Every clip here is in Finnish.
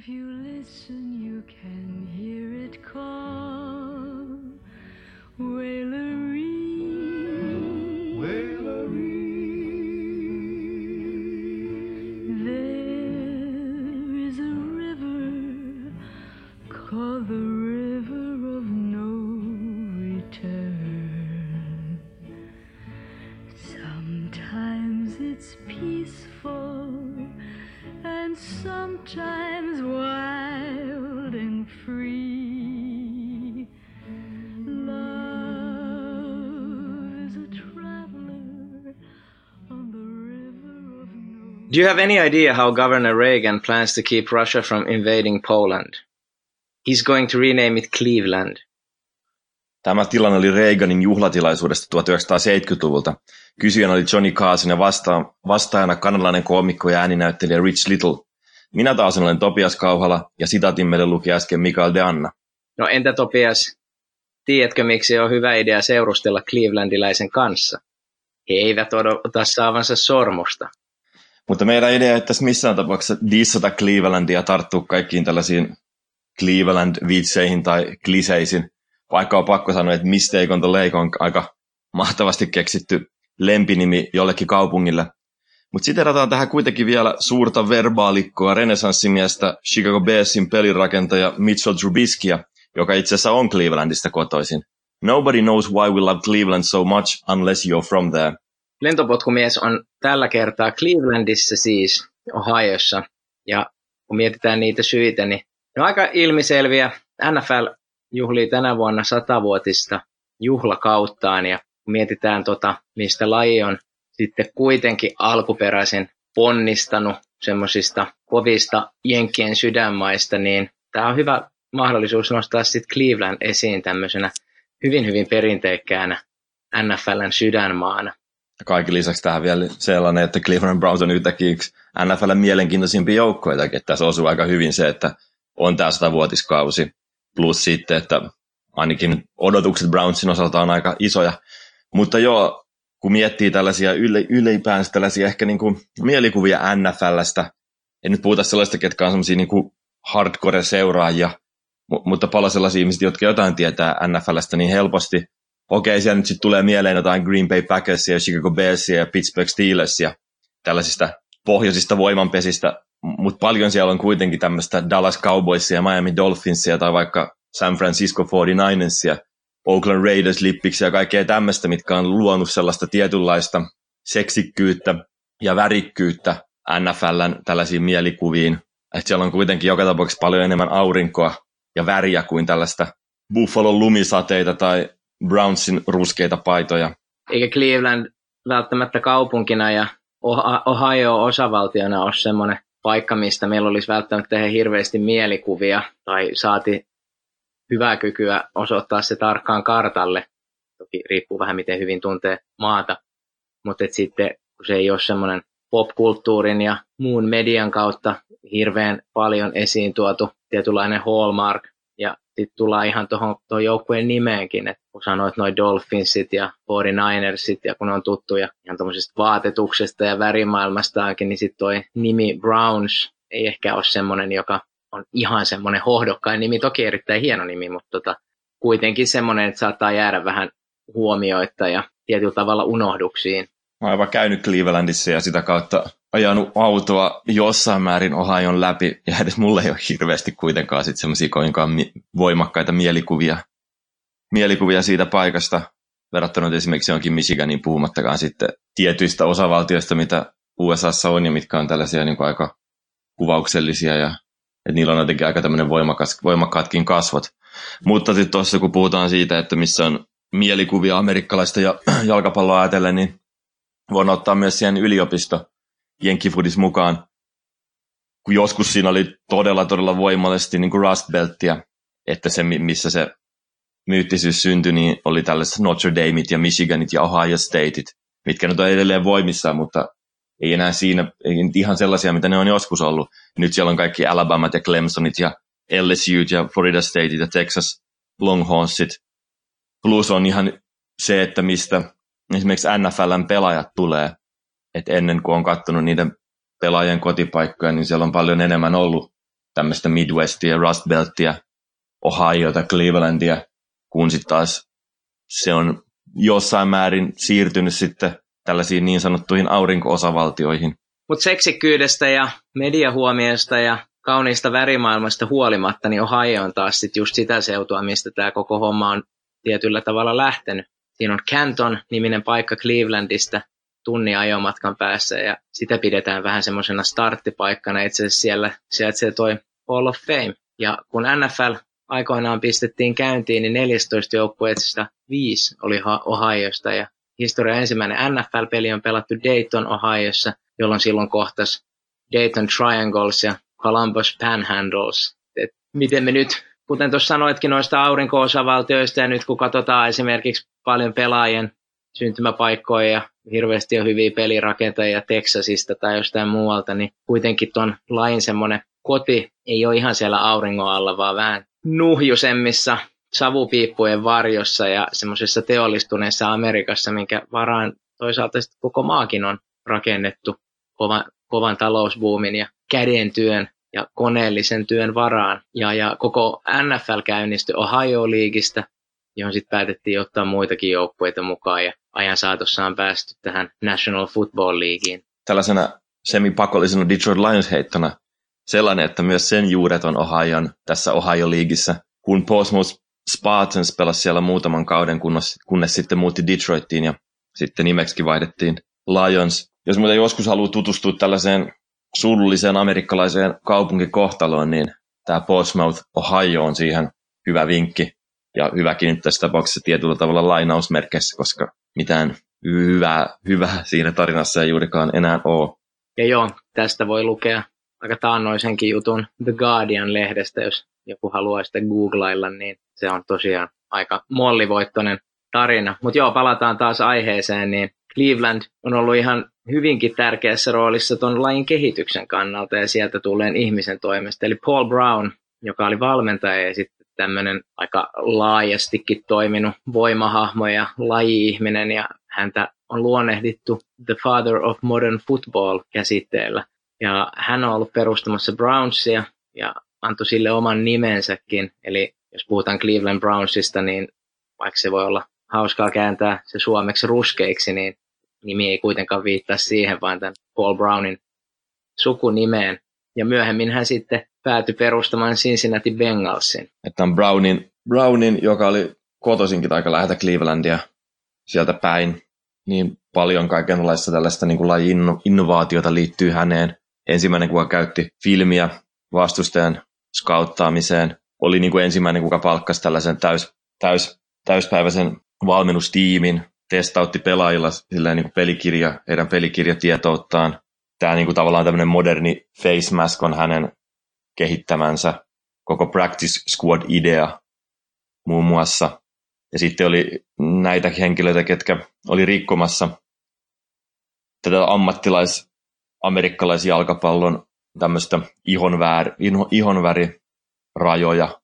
If you listen, you can hear it call. Wailerie, Wailerie. There is a river called the River of No Return. Sometimes it's peaceful, and sometimes wild and free. Love is a traveler on the river of no. Do you have any idea how Governor Reagan plans to keep Russia from invading Poland? He's going to rename it Cleveland. Tämä tilanne oli Reaganin juhlatilaisuudesta 1970-luvulta. Kysyjänä oli Johnny Carson ja vastaajana kanadalainen koomikko ja ääninäyttelijä Rich Little. Minä taas olen Topias Kauhala ja sitaatin meille luki äsken Mikael Deanna. No entä Topias, tiedätkö miksi on hyvä idea seurustella clevelandilaisen kanssa? He eivät odota saavansa sormusta. Mutta meidän idea ei tässä missään tapauksessa dissata Clevelandia ja tarttua kaikkiin tällaisiin Cleveland-vitseihin tai kliseisiin. Vaikka on pakko sanoa, että Mistake on the Lake on aika mahtavasti keksitty lempinimi jollekin kaupungille. Mutta siterataan tähän kuitenkin vielä suurta verbaalikkoa renesanssimiestä Chicago Bearsin pelirakentaja Mitchell Trubiskyä, joka itse asiassa on Clevelandista kotoisin. Nobody knows why we love Cleveland so much unless you're from there. Lentopotkumies on tällä kertaa Clevelandissa siis, Ohiossa. Ja kun mietitään niitä syitä, niin ne on aika ilmiselviä. NFL juhlii tänä vuonna 100-vuotista juhlakauttaan, ja mietitään mistä laji on sitten kuitenkin alkuperäisen ponnistanut semmoisista kovista jenkkien sydänmaista, niin tämä on hyvä mahdollisuus nostaa sitten Cleveland esiin tämmöisenä hyvin, hyvin perinteikkäänä NFLn sydänmaana. Kaikki lisäksi tähän vielä sellainen, että Cleveland Browns on yhtäkkiä yksi NFLn mielenkiintoisimpia joukkoitakin, että tässä osuu aika hyvin se, että on tämä 100-vuotiskausi. Plus sitten, että ainakin odotukset Brownsin osalta on aika isoja. Mutta joo, kun miettii tällaisia ylipäänsä tällaisia ehkä niin kuin mielikuvia NFLstä, en nyt puhuta sellaista, ketkä on sellaisia niin kuin hardcore-seuraajia, mutta paljon sellaisia ihmisiä, jotka jotain tietää NFLstä niin helposti. Okei, siellä nyt sitten tulee mieleen jotain Green Bay Packersia, Chicago Bearsia ja Pittsburgh Steelersia, tällaisista pohjoisista voimanpesistä. Mutta paljon siellä on kuitenkin tämmöistä Dallas Cowboysia, Miami Dolphinsia tai vaikka San Francisco 49ersia, Oakland Raiders-lippiksiä ja kaikkea tämmöistä, mitkä on luonut sellaista tietynlaista seksikkyyttä ja värikkyyttä NFLn tällaisiin mielikuviin. Et siellä on kuitenkin joka tapauksessa paljon enemmän aurinkoa ja väriä kuin tällaista Buffalon lumisateita tai Brownsin ruskeita paitoja. Eikä Cleveland välttämättä kaupunkina ja Ohio osavaltiona ole semmoinen paikka, mistä meillä olisi välttämättä hirveästi mielikuvia tai saati hyvää kykyä osoittaa se tarkkaan kartalle. Toki riippuu vähän miten hyvin tuntee maata, mutta sitten kun se ei ole semmoinen popkulttuurin ja muun median kautta hirveän paljon esiin tuotu tietynlainen hallmark. Ja sitten tullaan ihan tuohon joukkueen nimeenkin, että kun sanoit noi Dolphinsit ja 49ersit ja kun on tuttuja ihan tuommoisesta vaatetuksesta ja värimaailmastaankin, niin sitten toi nimi Browns ei ehkä ole semmoinen, joka on ihan semmoinen hohdokkain nimi, toki erittäin hieno nimi, mutta kuitenkin semmoinen, että saattaa jäädä vähän huomioita ja tietyllä tavalla unohduksiin. Mä oon aivan käynyt Clevelandissa ja sitä kautta ajanut autoa jossain määrin Ohion läpi, ja edes mulla ei ole hirveästi kuitenkaan sitten semmoisia kovinkaan voimakkaita mielikuvia siitä paikasta, verrattuna esimerkiksi jonkin Michiganiin, puhumattakaan sitten tietyistä osavaltioista, mitä USAssa on, ja mitkä on tällaisia niin kuin aika kuvauksellisia, ja että niillä on jotenkin aika tämmöinen voimakkaatkin kasvot. Mutta sitten tuossa, kun puhutaan siitä, että missä on mielikuvia amerikkalaista ja jalkapalloa ajatellen, niin voin ottaa myös siihen yliopisto jenkkifudis mukaan, kun joskus siinä oli todella voimallisesti niin kuin Rust Belttiä, että se, missä se myyttisyys syntyi, niin oli tällaiset Notre Dameit ja Michiganit ja Ohio Stateit, mitkä nyt on edelleen voimissaan, mutta ei enää siinä, ei ihan sellaisia, mitä ne on joskus ollut. Nyt siellä on kaikki Alabamat ja Clemsonit ja LSUt ja Florida Stateit ja Texas Longhornsit. Plus on ihan se, että mistä esimerkiksi NFLn pelaajat tulee. Et ennen kuin on katsonut niiden pelaajien kotipaikkoja, niin siellä on paljon enemmän ollut tämmöistä Midwestia, Rust Beltia, Ohioita, Clevelandia, kun sitten taas se on jossain määrin siirtynyt sitten tällaisiin niin sanottuihin aurinko-osavaltioihin. Mutta seksikkyydestä ja mediahuomiosta ja kauniista värimaailmasta huolimatta, niin Ohio on taas sit just sitä seutua, mistä tämä koko homma on tietyllä tavalla lähtenyt. Siinä on Canton-niminen paikka Clevelandista tunnin ajomatkan päässä, ja sitä pidetään vähän semmoisena starttipaikkana. Itse asiassa siellä sijaitsee toi Hall of Fame. Ja kun NFL aikoinaan pistettiin käyntiin, niin 14 joukkueista 5 oli Ohiosta, ja historian ensimmäinen NFL-peli on pelattu Dayton, Ohiossa, jolloin silloin kohtas Dayton Triangles ja Columbus Panhandles. Et miten me nyt, kuten tuossa sanoitkin noista aurinko-osavaltioista, ja nyt kun katsotaan esimerkiksi paljon pelaajien syntymäpaikkoja ja hirveästi on hyviä pelirakentajia Texasista tai jostain muualta, niin kuitenkin tuon lajin semmoinen koti ei ole ihan siellä auringon alla, vaan vähän nuhjusemmissa savupiippujen varjossa ja semmoisessa teollistuneessa Amerikassa, minkä varaan toisaalta koko maakin on rakennettu kovan talousbuumin ja kädentyön ja koneellisen työn varaan. Ja koko NFL käynnistyi Ohio-liigistä, johon sitten päätettiin ottaa muitakin joukkueita mukaan, ja ajan saatossa on päästy tähän National Football Leagueen. Tällaisena semipakollisena Detroit Lions-heittona sellainen, että myös sen juuret on Ohioon tässä Ohio-liigissä, kun Portsmouth Spartans pelasi siellä muutaman kauden, kunnes sitten muutti Detroitiin ja sitten nimeksi vaihdettiin Lions. Jos muuten joskus haluaa tutustua tällaiseen surulliseen amerikkalaiseen kaupunkikohtaloon, niin tämä Portsmouth, Ohio on siihen hyvä vinkki. Ja hyväkin tässä tapauksessa tietyllä tavalla lainausmerkeissä, koska mitään hyvää siinä tarinassa ei juurikaan enää ole. Ja joo, tästä voi lukea aika taannoisenkin jutun The Guardian-lehdestä, jos joku haluaa sitä googlailla, niin se on tosiaan aika mollivoittoinen tarina. Mutta joo, palataan taas aiheeseen, niin Cleveland on ollut ihan hyvinkin tärkeässä roolissa ton lajin kehityksen kannalta ja sieltä tulleen ihmisen toimesta. Eli Paul Brown, joka oli valmentaja ja sitten tämmöinen aika laajastikin toiminut voimahahmo ja laji-ihminen, ja häntä on luonnehdittu The Father of Modern Football-käsitteellä. Ja hän on ollut perustamassa Brownsia ja antoi sille oman nimensäkin. Eli jos puhutaan Cleveland Brownsista, niin vaikka se voi olla hauskaa kääntää se suomeksi ruskeiksi, niin nimi ei kuitenkaan viittaa siihen, vaan tämän Paul Brownin sukunimeen. Ja myöhemmin hän sitten päätyi perustamaan Cincinnati Bengalsin. Että on Brownin, joka oli kotoisinkin aika läheltä Clevelandia sieltä päin, niin paljon kaikenlaista tällaista niin kuin laji-innovaatiota liittyy häneen. Ensimmäinen, kuka käytti filmiä vastustajan skauttaamiseen, oli niin kuin ensimmäinen, kuka palkkasi tällaisen täyspäiväisen valmennustiimin, testautti pelaajilla silleen niin kuin heidän pelikirjatietouttaan. Tämä niin kuin tavallaan tämmöinen moderni face mask on hänen kehittämänsä, koko practice squad-idea muun muassa. Ja sitten oli näitä henkilöitä, ketkä oli rikkomassa tätä ammattilais-amerikkalaisjalkapallon tämmöistä ihonvärirajoja,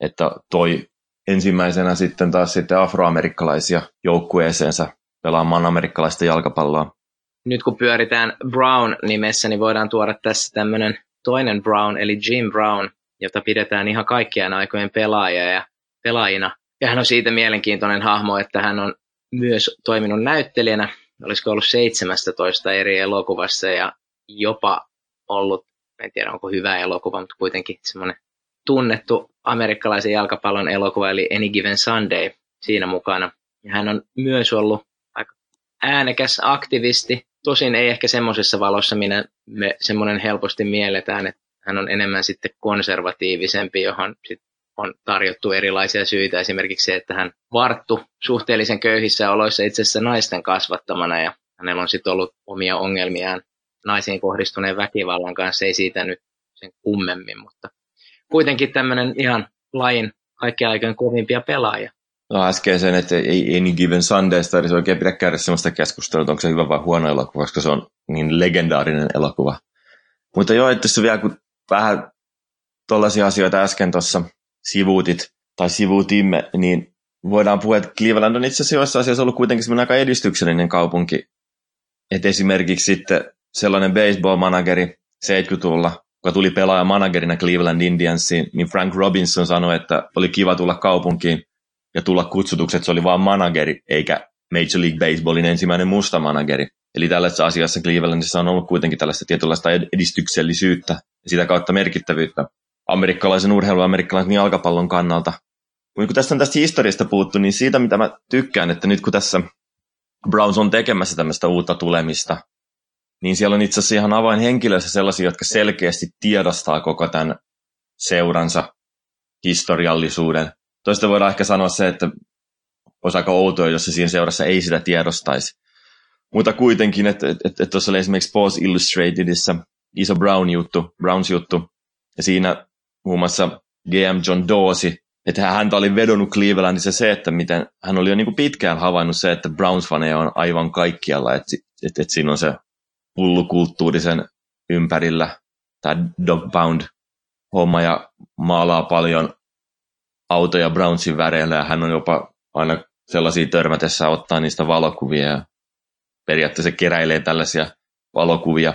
että toi ensimmäisenä sitten taas sitten afroamerikkalaisia joukkueeseensa pelaamaan amerikkalaista jalkapalloa. Nyt kun pyöritään Brown-nimessä, niin voidaan tuoda tässä tämmöinen toinen Brown, eli Jim Brown, jota pidetään ihan kaikkien aikojen pelaajina. Ja hän on siitä mielenkiintoinen hahmo, että hän on myös toiminut näyttelijänä, olisiko ollut 17 eri elokuvassa ja jopa ollut, en tiedä onko hyvä elokuva, mutta kuitenkin semmoinen tunnettu amerikkalaisen jalkapallon elokuva, eli Any Given Sunday siinä mukana. Ja hän on myös ollut aika äänekäs aktivisti, tosin ei ehkä semmoisessa valossa, minä me semmoinen helposti mielletään, että hän on enemmän sitten konservatiivisempi, johon sitten on tarjottu erilaisia syitä, esimerkiksi se, että hän varttu suhteellisen köyhissä oloissa itse asiassa naisten kasvattamana, ja hänellä on sitten ollut omia ongelmiaan naisiin kohdistuneen väkivallan kanssa, ei siitä nyt sen kummemmin, mutta kuitenkin tämmöinen ihan lajin kaikkien aikojen kovimpia pelaajia. No äskeiseen, että ei Any Given Sundaysta edes oikein pidä käydä sellaista keskustelua, onko se hyvä vai huono elokuva, koska se on niin legendaarinen elokuva. Mutta joo, että se vielä kun vähän tollaisia asioita äsken tuossa sivuutimme, niin voidaan puhua, että Cleveland on itse asiassa joissain asioissa ollut kuitenkin semmoinen aika edistyksellinen kaupunki. Et esimerkiksi sitten sellainen baseball-manageri 70-luvulla joka tuli pelaaja managerina Cleveland Indiansiin, niin Frank Robinson sanoi, että oli kiva tulla kaupunkiin ja tulla kutsutuksi, että se oli vaan manageri, eikä Major League Baseballin ensimmäinen musta manageri. Eli tällaisessa asiassa Clevelandissa on ollut kuitenkin tällaista tietynlaista edistyksellisyyttä ja sitä kautta merkittävyyttä amerikkalaisen urheilun ja amerikkalaisen jalkapallon kannalta. Kun tässä on tästä historiasta puhuttu, niin siitä mitä mä tykkään, että nyt kun tässä Browns on tekemässä tämmöistä uutta tulemista, niin siellä on itse asiassa ihan avainhenkilöissä sellaisia, jotka selkeästi tiedostaa koko tämän seuransa historiallisuuden. Toista voidaan ehkä sanoa se, että olisi aika outoa, jos se siinä seurassa ei sitä tiedostaisi. Mutta kuitenkin, että tuossa oli esimerkiksi Sports Illustratedissa iso Browns juttu, ja siinä muun muassa GM John Dorsey, että häntä oli vedonnut Clevelandissa se, että miten hän oli jo niin kuin pitkään havainnut se, että Browns-faneja on aivan kaikkialla, että siinä on se hullukulttuurisen ympärillä tämä dog pound-homma ja maalaa paljon autoja Brownsin väreillä ja hän on jopa aina sellaisia törmätessä ottaa niistä valokuvia ja periaatteessa keräilee tällaisia valokuvia.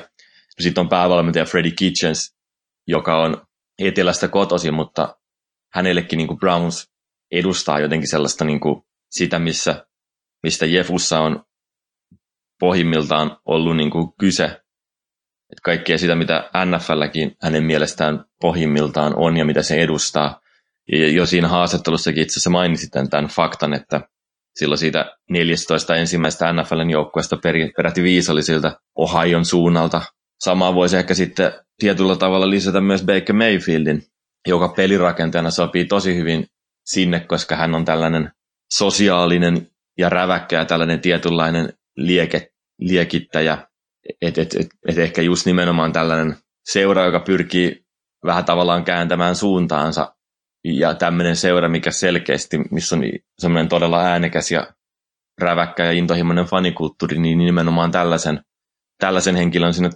Sitten on päävalmentaja Freddy Kitchens, joka on etelästä kotoisin, mutta hänellekin niin kuin Browns edustaa jotenkin sellaista niin kuin sitä, mistä Jefussa on pohjimmiltaan ollut niin kuin kyse. Että kaikkea sitä, mitä NFL:kin hänen mielestään pohjimmiltaan on ja mitä se edustaa. Ja jo siinä haastattelussakin itse asiassa mainitsin tämän faktan, että silloin siitä 14 ensimmäistä NFL:n joukkueesta peräti 5 oli siltä Ohion suunnalta. Samaa voisi ehkä sitten tietyllä tavalla lisätä myös Baker Mayfieldin, joka pelirakenteena sopii tosi hyvin sinne, koska hän on tällainen sosiaalinen ja räväkkä ja tällainen tietynlainen liekittäjä. Et ehkä just nimenomaan tällainen seura, joka pyrkii vähän tavallaan kääntämään suuntaansa. Ja tämmöinen seura, mikä selkeästi, missä on semmoinen todella äänekäs ja räväkkä ja intohimoinen fanikulttuuri, niin nimenomaan tällaisen henkilön sinne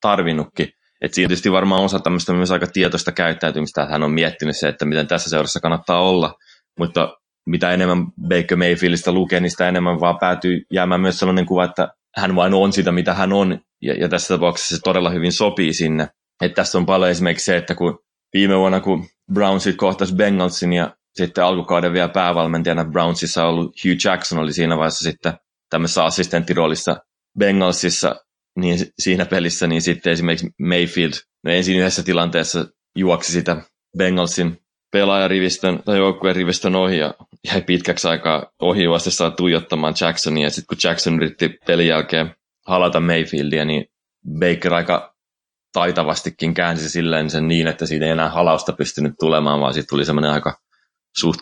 tarvinnutkin. Että siinä tietysti varmaan osa tämmöistä myös aika tietoista käyttäytymistä, että hän on miettinyt se, että miten tässä seurassa kannattaa olla, mutta mitä enemmän Baker Mayfieldistä lukee, niin sitä enemmän vaan päätyy jäämään myös sellainen kuva, että hän vain on sitä, mitä hän on, ja tässä tapauksessa se todella hyvin sopii sinne. Että tässä on paljon esimerkiksi se, että kun viime vuonna, kun Brownsit kohtasi Bengalsin, ja sitten alkukauden vielä päävalmentajana Brownsissa ollut Hue Jackson oli siinä vaiheessa sitten tämmöisessä assistenttiroolissa Bengalsissa, niin siinä pelissä, niin sitten esimerkiksi Mayfield, no ensin yhdessä tilanteessa juoksi sitä Bengalsin pelaajarivistön tai joukkueen rivistön ohi ja jäi pitkäksi aikaa ohi vastessaan tuijottamaan Jacksonia. Ja sitten kun Jackson yritti pelin jälkeen halata Mayfieldia, niin Baker aika taitavastikin käänsi sen niin, että siitä ei enää halausta pystynyt tulemaan, vaan siitä tuli semmoinen aika suht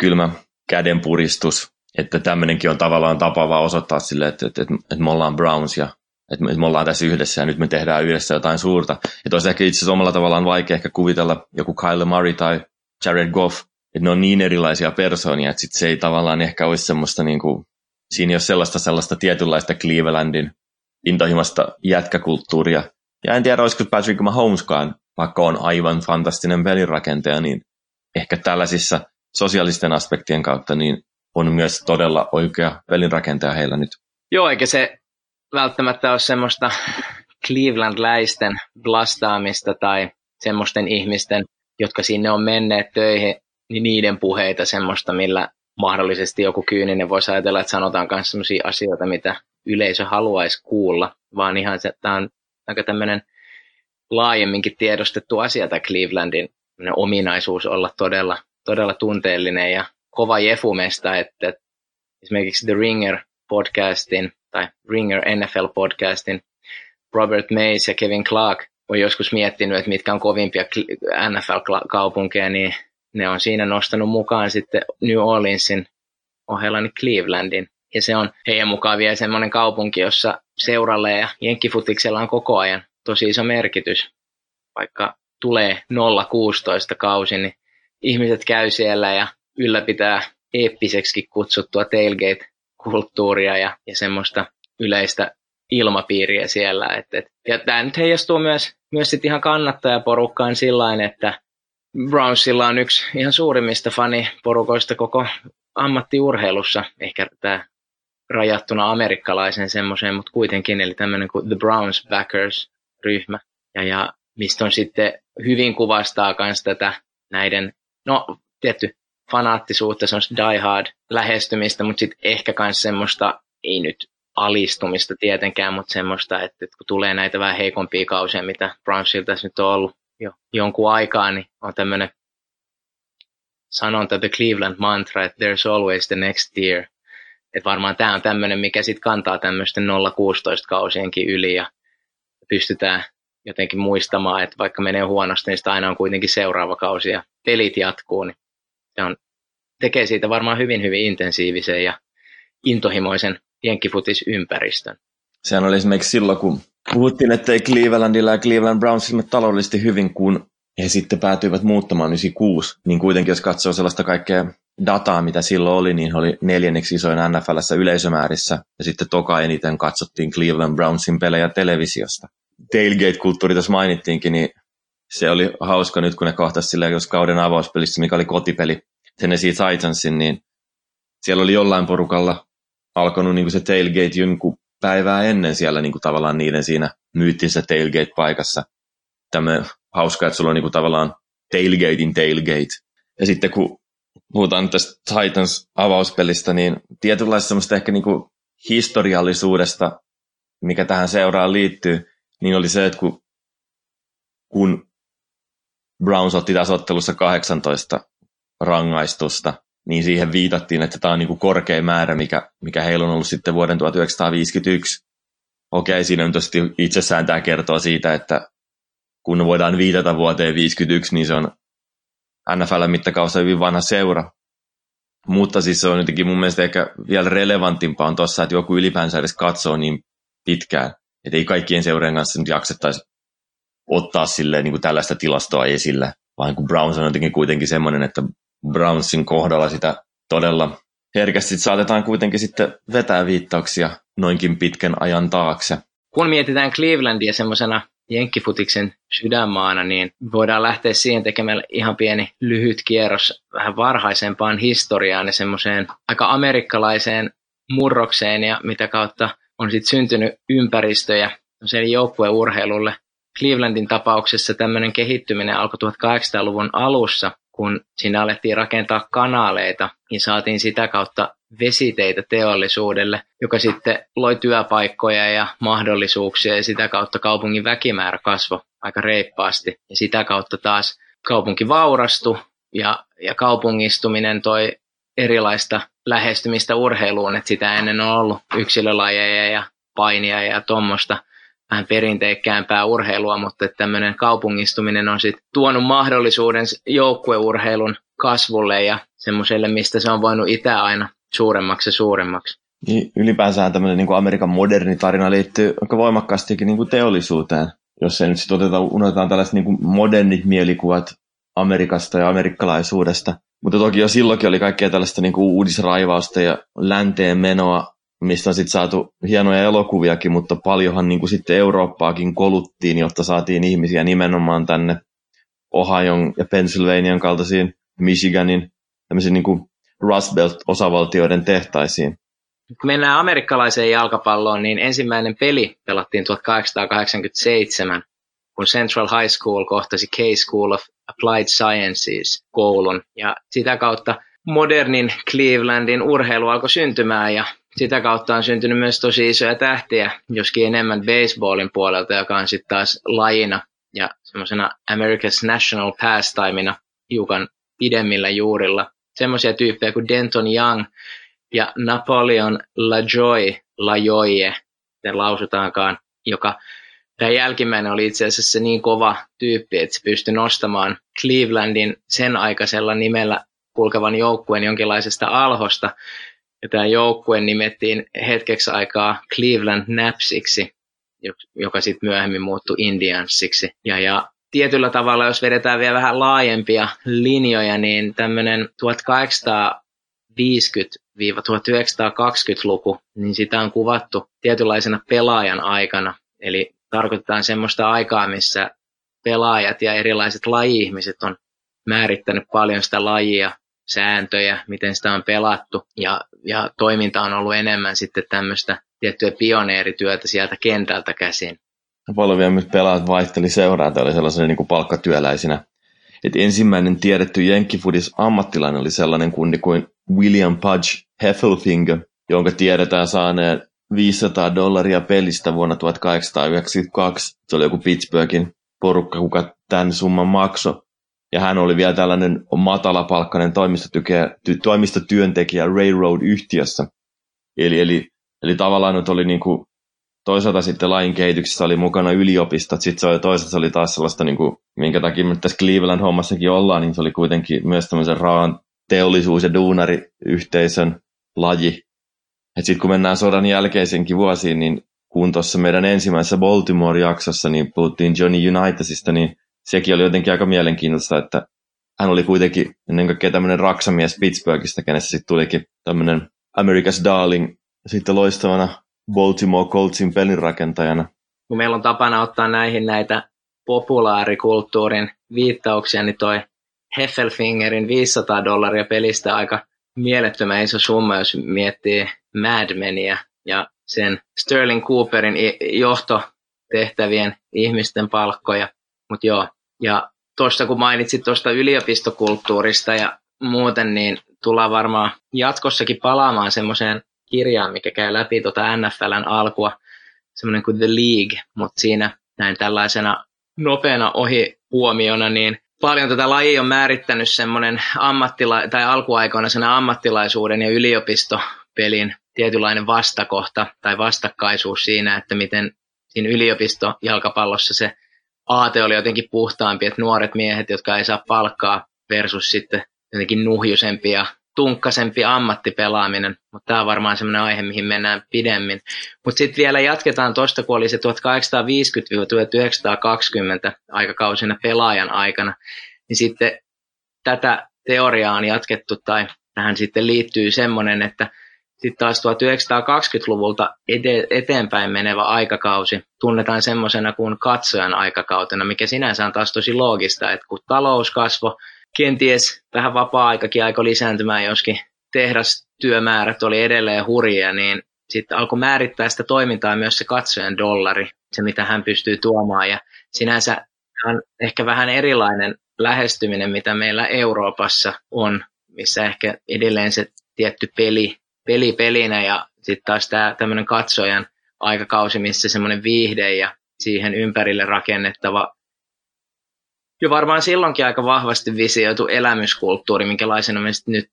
kylmä kädenpuristus. Että tämmöinenkin on tavallaan tapa vaan osoittaa sille, että me ollaan Browns ja että me ollaan tässä yhdessä ja nyt me tehdään yhdessä jotain suurta. Ja toisaalta ehkä itse asiassa omalla tavallaan vaikea ehkä kuvitella joku Kyle Murray tai Jared Goff, että ne on niin erilaisia persoonia, että sit se ei tavallaan ehkä olisi semmoista, niin kuin, siinä ei ole sellaista tietynlaista Clevelandin intohimoista jätkäkulttuuria. Ja en tiedä, olisiko Patrick Mahomeskaan, vaikka on aivan fantastinen pelirakentaja, niin ehkä tällaisissa sosiaalisten aspektien kautta niin on myös todella oikea pelinrakentaja heillä nyt. Joo, eikä se välttämättä ole semmoista Cleveland-läisten blastaamista tai semmoisten ihmisten, jotka sinne on menneet töihin, niin niiden puheita semmoista, millä mahdollisesti joku kyyninen voisi ajatella, että sanotaan myös semmoisia asioita, mitä yleisö haluaisi kuulla, vaan ihan se, tämä on aika tämmöinen laajemminkin tiedostettu asia, tämä Clevelandin ominaisuus olla todella, todella tunteellinen ja kova jefumesta, että esimerkiksi The Ringer-podcastin tai Ringer NFL-podcastin Robert Mace ja Kevin Clark on joskus miettinyt, että mitkä on kovimpia NFL-kaupunkeja, niin ne on siinä nostanut mukaan sitten New Orleansin ohella niin Clevelandin. Ja se on heidän mukaan vielä semmoinen kaupunki, jossa seuralle ja jenkkifutiksella on koko ajan tosi iso merkitys. Vaikka tulee 0-16 kausi, niin ihmiset käy siellä ja ylläpitää eeppiseksi kutsuttua tailgate-kulttuuria ja semmoista yleistä ilmapiiriä siellä. Ja tämä nyt heijastuu myös sit ihan kannattajaporukkaan sillain, että Brownsilla on yksi ihan suurimmista faniporukoista koko ammattiurheilussa, ehkä tämä rajattuna amerikkalaisen semmoiseen, mutta kuitenkin, eli tämmöinen kuin The Browns Backers-ryhmä. Ja mistä on sitten hyvin kuvastaa myös tätä näiden, no tietty fanaattisuutta, se on die hard lähestymistä, mutta sitten ehkä myös semmoista, ei nyt alistumista tietenkään, mutta semmoista, että kun tulee näitä vähän heikompia kausia, mitä Brownsilta nyt on ollut jo jonkun aikaa, niin on tämmöinen sanonta, the Cleveland mantra, että there's always the next year. Että varmaan tämä on tämmöinen, mikä sitten kantaa tämmöisten 0-16 kausienkin yli ja pystytään jotenkin muistamaan, että vaikka menee huonosti, niin sitä aina on kuitenkin seuraava kausi ja pelit jatkuu, niin se on, tekee siitä varmaan hyvin, hyvin intensiivisen ja intohimoisen jenkkifutisympäristön. Sehän oli esimerkiksi silloin, kun puhuttiin, että ei Clevelandilla ja Cleveland Brownsilla taloudellisesti hyvin, kun he sitten päätyivät muuttamaan 96, niin kuitenkin jos katsoo sellaista kaikkea dataa, mitä silloin oli, niin oli neljänneksi isoin NFL:ssä yleisömäärissä, ja sitten toka eniten katsottiin Cleveland Brownsin pelejä televisiosta. Tailgate-kulttuuri tässä mainittiinkin, niin se oli hauska nyt, kun ne kohtasivat silleen, jos kauden avauspelissä, mikä oli kotipeli, sen siitä Titansin, niin siellä oli jollain porukalla alkanut niin kuin se tailgate jonkun päivää ennen siellä niin kuin tavallaan niiden siinä myyttinsä tailgate-paikassa. Tämmöinen hauska, että sulla on niin kuin tavallaan tailgatein tailgate. Ja sitten kun puhutaan tästä Titans-avauspelistä, niin tietynlaista semmoista ehkä niin kuin historiallisuudesta, mikä tähän seuraan liittyy, niin oli se, että kun Browns otti tässä ottelussa 18 rangaistusta, niin siihen viitattiin, että tämä on niin kuin korkein määrä, mikä heillä on ollut sitten vuoden 1951. Okei, siinä on tietysti itsessään tämä kertoo siitä, että kun voidaan viitata vuoteen 1951, niin se on NFL-mittakaavassa hyvin vanha seura. Mutta siis se on jotenkin mun mielestä ehkä vielä relevantimpaa on tuossa, että joku ylipäänsä edes katsoo niin pitkään. Että ei kaikkien seurien kanssa nyt jaksettaisi ottaa silleen, niin kuin tällaista tilastoa esille, vaan kun Browns on jotenkin kuitenkin semmoinen, että Brownsin kohdalla sitä todella herkästi saatetaan kuitenkin sitten vetää viittauksia noinkin pitkän ajan taakse. Kun mietitään Clevelandia semmoisena jenkkifutiksen sydänmaana, niin voidaan lähteä siihen tekemällä ihan pieni lyhyt kierros vähän varhaisempaan historiaan ja semmoiseen aika amerikkalaiseen murrokseen ja mitä kautta on sitten syntynyt ympäristöjä joukkueurheilulle. Clevelandin tapauksessa tämmöinen kehittyminen alkoi 1800-luvun alussa, kun siinä alettiin rakentaa kanaleita ja saatiin sitä kautta vesiteitä teollisuudelle, joka sitten loi työpaikkoja ja mahdollisuuksia ja sitä kautta kaupungin väkimäärä kasvoi aika reippaasti. Ja sitä kautta taas kaupunki vaurastui ja kaupungistuminen toi erilaista lähestymistä urheiluun, että sitä ennen on ollut yksilölajeja ja painia ja tuommoista vähän perinteikkäämpää urheilua, mutta tämmöinen kaupungistuminen on sitten tuonut mahdollisuuden joukkueurheilun kasvulle ja semmoiselle, mistä se on voinut itse aina suuremmaksi ja suuremmaksi. Niin, ylipäänsä tämmöinen niin kuin Amerikan moderni tarina liittyy aika voimakkaastikin niin kuin teollisuuteen, jos ei nyt sitten unohdetaan tällaiset niin kuin modernit mielikuvat Amerikasta ja amerikkalaisuudesta. Mutta toki jo silloinkin oli kaikkea tällaista niin kuin uudisraivausta ja länteen menoa, mistä on sitten saatu hienoja elokuviakin, mutta paljonhan niin kuin sitten Eurooppaakin koluttiin, jotta saatiin ihmisiä nimenomaan tänne Ohioon ja Pennsylvanian kaltaisiin, Michiganin, tämmöisiin niin kuin Rust Belt-osavaltioiden tehtaisiin. Kun mennään amerikkalaiseen jalkapalloon, niin ensimmäinen peli pelattiin 1887, kun Central High School kohtasi K-School of Applied Sciences koulun. Ja sitä kautta modernin Clevelandin urheilu alkoi syntymään ja sitä kautta on syntynyt myös tosi isoja tähtiä, joskin enemmän baseballin puolelta, joka on sitten taas lajina ja semmoisena America's National Pastimeina hiukan pidemmillä juurilla. Semmoisia tyyppejä kuin Denton Young ja Napoleon Lajoie, miten lausutaankaan, joka tämä jälkimmäinen oli itse asiassa se niin kova tyyppi, että se pystyi nostamaan Clevelandin sen aikaisella nimellä kulkevan joukkueen jonkinlaisesta alhosta. Ja tämä joukkue nimettiin hetkeksi aikaa Cleveland Napsiksi, joka sitten myöhemmin muuttui Indiansiksi. Ja tietyllä tavalla, jos vedetään vielä vähän laajempia linjoja, niin tämmöinen 1850–1920-luku, niin sitä on kuvattu tietynlaisena pelaajan aikana. Eli tarkoitetaan semmoista aikaa, missä pelaajat ja erilaiset laji-ihmiset on määrittänyt paljon sitä lajia, sääntöjä, miten sitä on pelattu ja toiminta on ollut enemmän sitten tämmöistä tiettyä pioneerityötä sieltä kentältä käsin. Paljon pelaat vaihteli seuraa, oli sellaisena niin kuin palkkatyöläisinä. Et ensimmäinen tiedetty jenkkifudis ammattilainen oli sellainen kundi kuin William Pudge Heffelfinger, jonka tiedetään saaneen $500 pelistä vuonna 1892. Se oli joku Pittsburghin porukka, kuka tämän summan maksoi. Ja hän oli vielä tällainen matalapalkkainen toimistotyöntekijä Railroad-yhtiössä. Eli tavallaan nyt oli niinku, toisaalta sitten lain kehityksessä oli mukana yliopistot, sitten se oli toisaalta se oli taas sellaista, niinku, minkä takia me tässä Cleveland-hommassakin ollaan, niin se oli kuitenkin myös tämmöisen raan teollisuus- ja duunariyhteisön laji. Et sitten kun mennään sodan jälkeisenkin vuosiin, niin kun tuossa meidän ensimmäisessä Baltimore-jaksossa niin puhuttiin Johnny Unitedista, niin sekin oli jotenkin aika mielenkiintoista, että hän oli kuitenkin ennen kaikkea tämmöinen raksamies Pittsburghista, kenessä sitten tulikin tämmöinen America's Darling sitten loistavana Baltimore Coltsin pelinrakentajana. Kun meillä on tapana ottaa näihin näitä populaarikulttuurin viittauksia, niin toi Heffelfingerin $500 pelistä aika mielettömän iso summa, jos miettii Mad Meniä ja sen Sterling Cooperin johtotehtävien ihmisten palkkoja. Mut joo, ja tuosta kun mainitsit tuosta yliopistokulttuurista ja muuten, niin tullaan varmaan jatkossakin palaamaan semmoiseen kirjaan, mikä käy läpi tuota NFLn alkua, semmoinen kuin The League, mutta siinä näin tällaisena nopeana ohihuomiona, niin paljon tätä lajia on määrittänyt semmoinen alkuaikoina sen ammattilaisuuden ja yliopistopelin tietynlainen vastakohta tai vastakkaisuus siinä, että miten siinä yliopistojalkapallossa se aate oli jotenkin puhtaampi, että nuoret miehet, jotka ei saa palkkaa versus sitten jotenkin nuhjusempi ja tunkkasempi ammattipelaaminen. Mutta tämä on varmaan sellainen aihe, mihin mennään pidemmin. Mutta sitten vielä jatketaan tuosta, kun oli se 1850-1920 aikakausina pelaajan aikana. Niin sitten tätä teoriaa on jatkettu tai tähän sitten liittyy semmoinen, että sitten taas 1920-luvulta eteenpäin menevä aikakausi tunnetaan semmoisena kuin katsojan aikakautena, mikä sinänsä on taas tosi loogista, että kun talous kasvoi, kenties vähän vapaa-aikakin aikoi lisääntymään, joskin tehdastyömäärät oli edelleen hurjia, niin sitten alkoi määrittää sitä toimintaa myös se katsojan dollari, se mitä hän pystyy tuomaan, ja sinänsä on ehkä vähän erilainen lähestyminen, mitä meillä Euroopassa on, missä ehkä edelleen se tietty peli pelinä ja sitten taas tämmöinen katsojan aikakausi, missä semmoinen viihde ja siihen ympärille rakennettava jo varmaan silloinkin aika vahvasti visioitu elämyskulttuuri, minkälaisena me nyt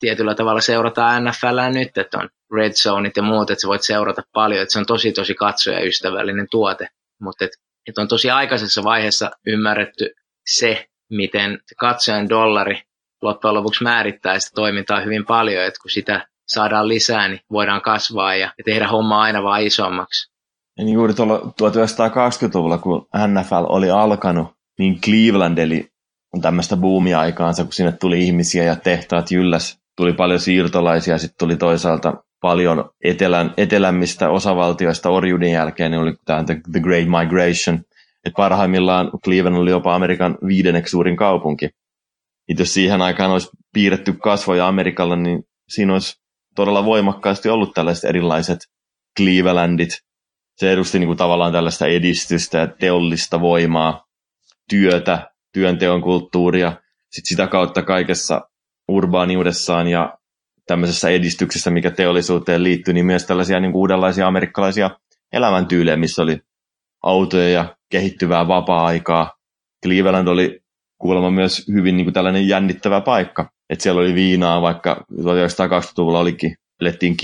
tietyllä tavalla seurataan NFLää nyt, että on red zoneit ja muut, että sä voit seurata paljon, että se on tosi katsojaystävällinen tuote, mutta että on tosi aikaisessa vaiheessa ymmärretty se, miten katsojan dollari loppujen lopuksi määrittää sitä toimintaa hyvin paljon, että kun sitä saadaan lisää, niin voidaan kasvaa ja tehdä homma aina vaan isommaksi. Ja niin juuri tuolla 1920-luvulla, kun NFL oli alkanut, niin Cleveland eli tämmöistä buumiaikaansa, kun sinne tuli ihmisiä ja tehtaat jylläs. Tuli paljon siirtolaisia ja sitten tuli toisaalta paljon etelämmistä osavaltioista orjuuden jälkeen, niin oli tämä The Great Migration. Et parhaimmillaan Cleveland oli jopa Amerikan 5. suurin kaupunki. Et jos siihen aikaan olisi piirretty kasvoja Amerikalla, niin siinä olisi todella voimakkaasti ollut tällaiset erilaiset Clevelandit. Se edusti niin kuin tavallaan tällaista edistystä ja teollista voimaa, työtä, työnteon kulttuuria. Sitten sitä kautta kaikessa urbaaniudessaan ja tämmöisessä edistyksessä, mikä teollisuuteen liittyy, niin myös tällaisia niin kuin uudenlaisia amerikkalaisia elämäntyylejä, missä oli autoja ja kehittyvää vapaa-aikaa. Cleveland oli kuulemma myös hyvin niin kuin tällainen jännittävä paikka. Että siellä oli viinaa, vaikka 1920-luvulla olikin, elettiin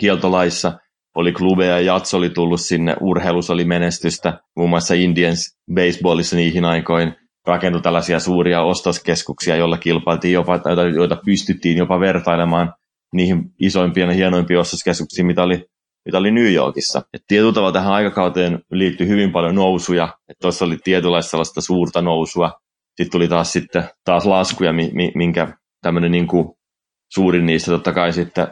kieltolaissa, oli klubeja, jats oli tullut sinne, urheilus oli menestystä, muun muassa Indians baseballissa niihin aikoin rakentui tällaisia suuria ostoskeskuksia, joilla kilpailtiin jopa, joita pystyttiin jopa vertailemaan niihin isoimpiin ja hienoimpiin ostoskeskuksiin, mitä oli New Yorkissa. Et tietyllä tavalla tähän aikakauteen liittyi hyvin paljon nousuja, että tuossa oli tietynlaista sellaista suurta nousua. Sitten tuli taas laskuja, minkä tämmöinen niin kuin suurin niistä totta kai sitten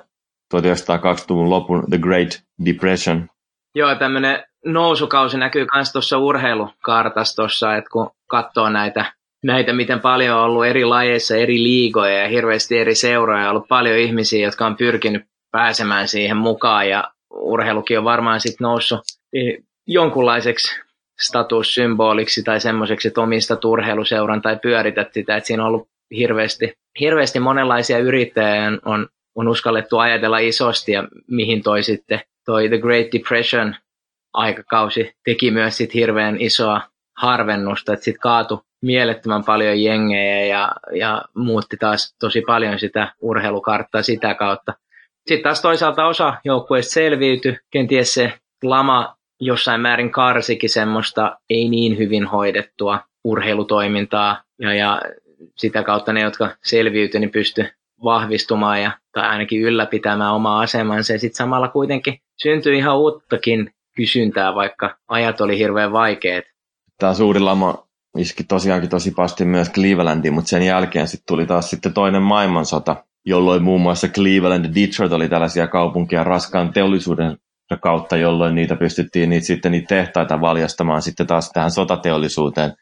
1920-luvun lopun The Great Depression. Joo, tämmöinen nousukausi näkyy myös tuossa urheilukartastossa, että kun katsoo näitä, miten paljon on ollut eri lajeissa, eri liigoja ja hirveästi eri seuroja, on ollut paljon ihmisiä, jotka on pyrkinyt pääsemään siihen mukaan ja urheilukin on varmaan sitten noussut jonkunlaiseksi statussymboliksi tai semmoiseksi, että omista turheiluseuran tai pyörität sitä, että siinä on ollut hirveästi monenlaisia yrittäjiä on uskallettu ajatella isosti, ja mihin toi sitten toi The Great Depression -aikakausi teki myös sit hirveän isoa harvennusta, että sit kaatui mielettömän paljon jengejä ja muutti taas tosi paljon sitä urheilukarttaa sitä kautta. Sitten taas toisaalta osa joukkueista selviytyi, kenties se lama jossain määrin karsikin semmoista ei niin hyvin hoidettua urheilutoimintaa, ja sitä kautta ne, jotka selviytyi, niin pysty vahvistumaan tai ainakin ylläpitämään omaa asemansa, ja sitten samalla kuitenkin syntyi ihan uuttakin kysyntää, vaikka ajat oli hirveän vaikeat. Tämä suuri lama iski tosiaankin tosi pahasti myös Clevelandiin, mutta sen jälkeen sitten tuli taas sitten toinen maailmansota, jolloin muun muassa Cleveland ja Detroit oli tällaisia kaupunkia raskaan teollisuuden kautta, jolloin niitä pystyttiin niitä tehtaita valjastamaan sitten taas tähän sotateollisuuteen,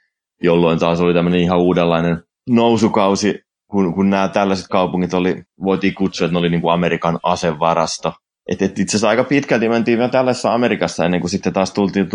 jolloin taas oli tämmöinen ihan uudenlainen nousukausi, kun nämä tällaiset kaupungit voitiin kutsua, että ne oli niin kuin Amerikan asevarasto. Et itse asiassa aika pitkälti mentiin vielä tällaisessa Amerikassa ennen kuin sitten taas tultiin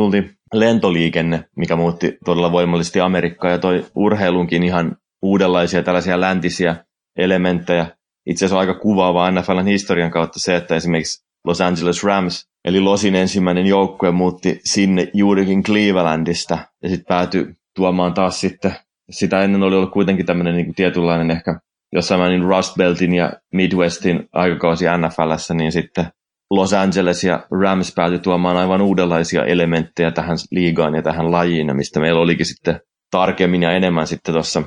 lentoliikenne, mikä muutti todella voimallisesti Amerikkaa ja toi urheilunkin ihan uudenlaisia tällaisia läntisiä elementtejä. Itse asiassa on aika kuvaavaa NFL:n historian kautta se, että esimerkiksi Los Angeles Rams, eli Losin ensimmäinen joukkue, muutti sinne juurikin Clevelandista ja sitten päätyi tuomaan taas sitten, sitä ennen oli ollut kuitenkin tämmöinen niin kuin tietynlainen ehkä jossain määrin Rust Beltin ja Midwestin aikakausi NFL:ssä, niin sitten Los Angeles ja Rams päätyi tuomaan aivan uudenlaisia elementtejä tähän liigaan ja tähän lajiin, mistä meillä olikin sitten tarkemmin ja enemmän sitten tuossa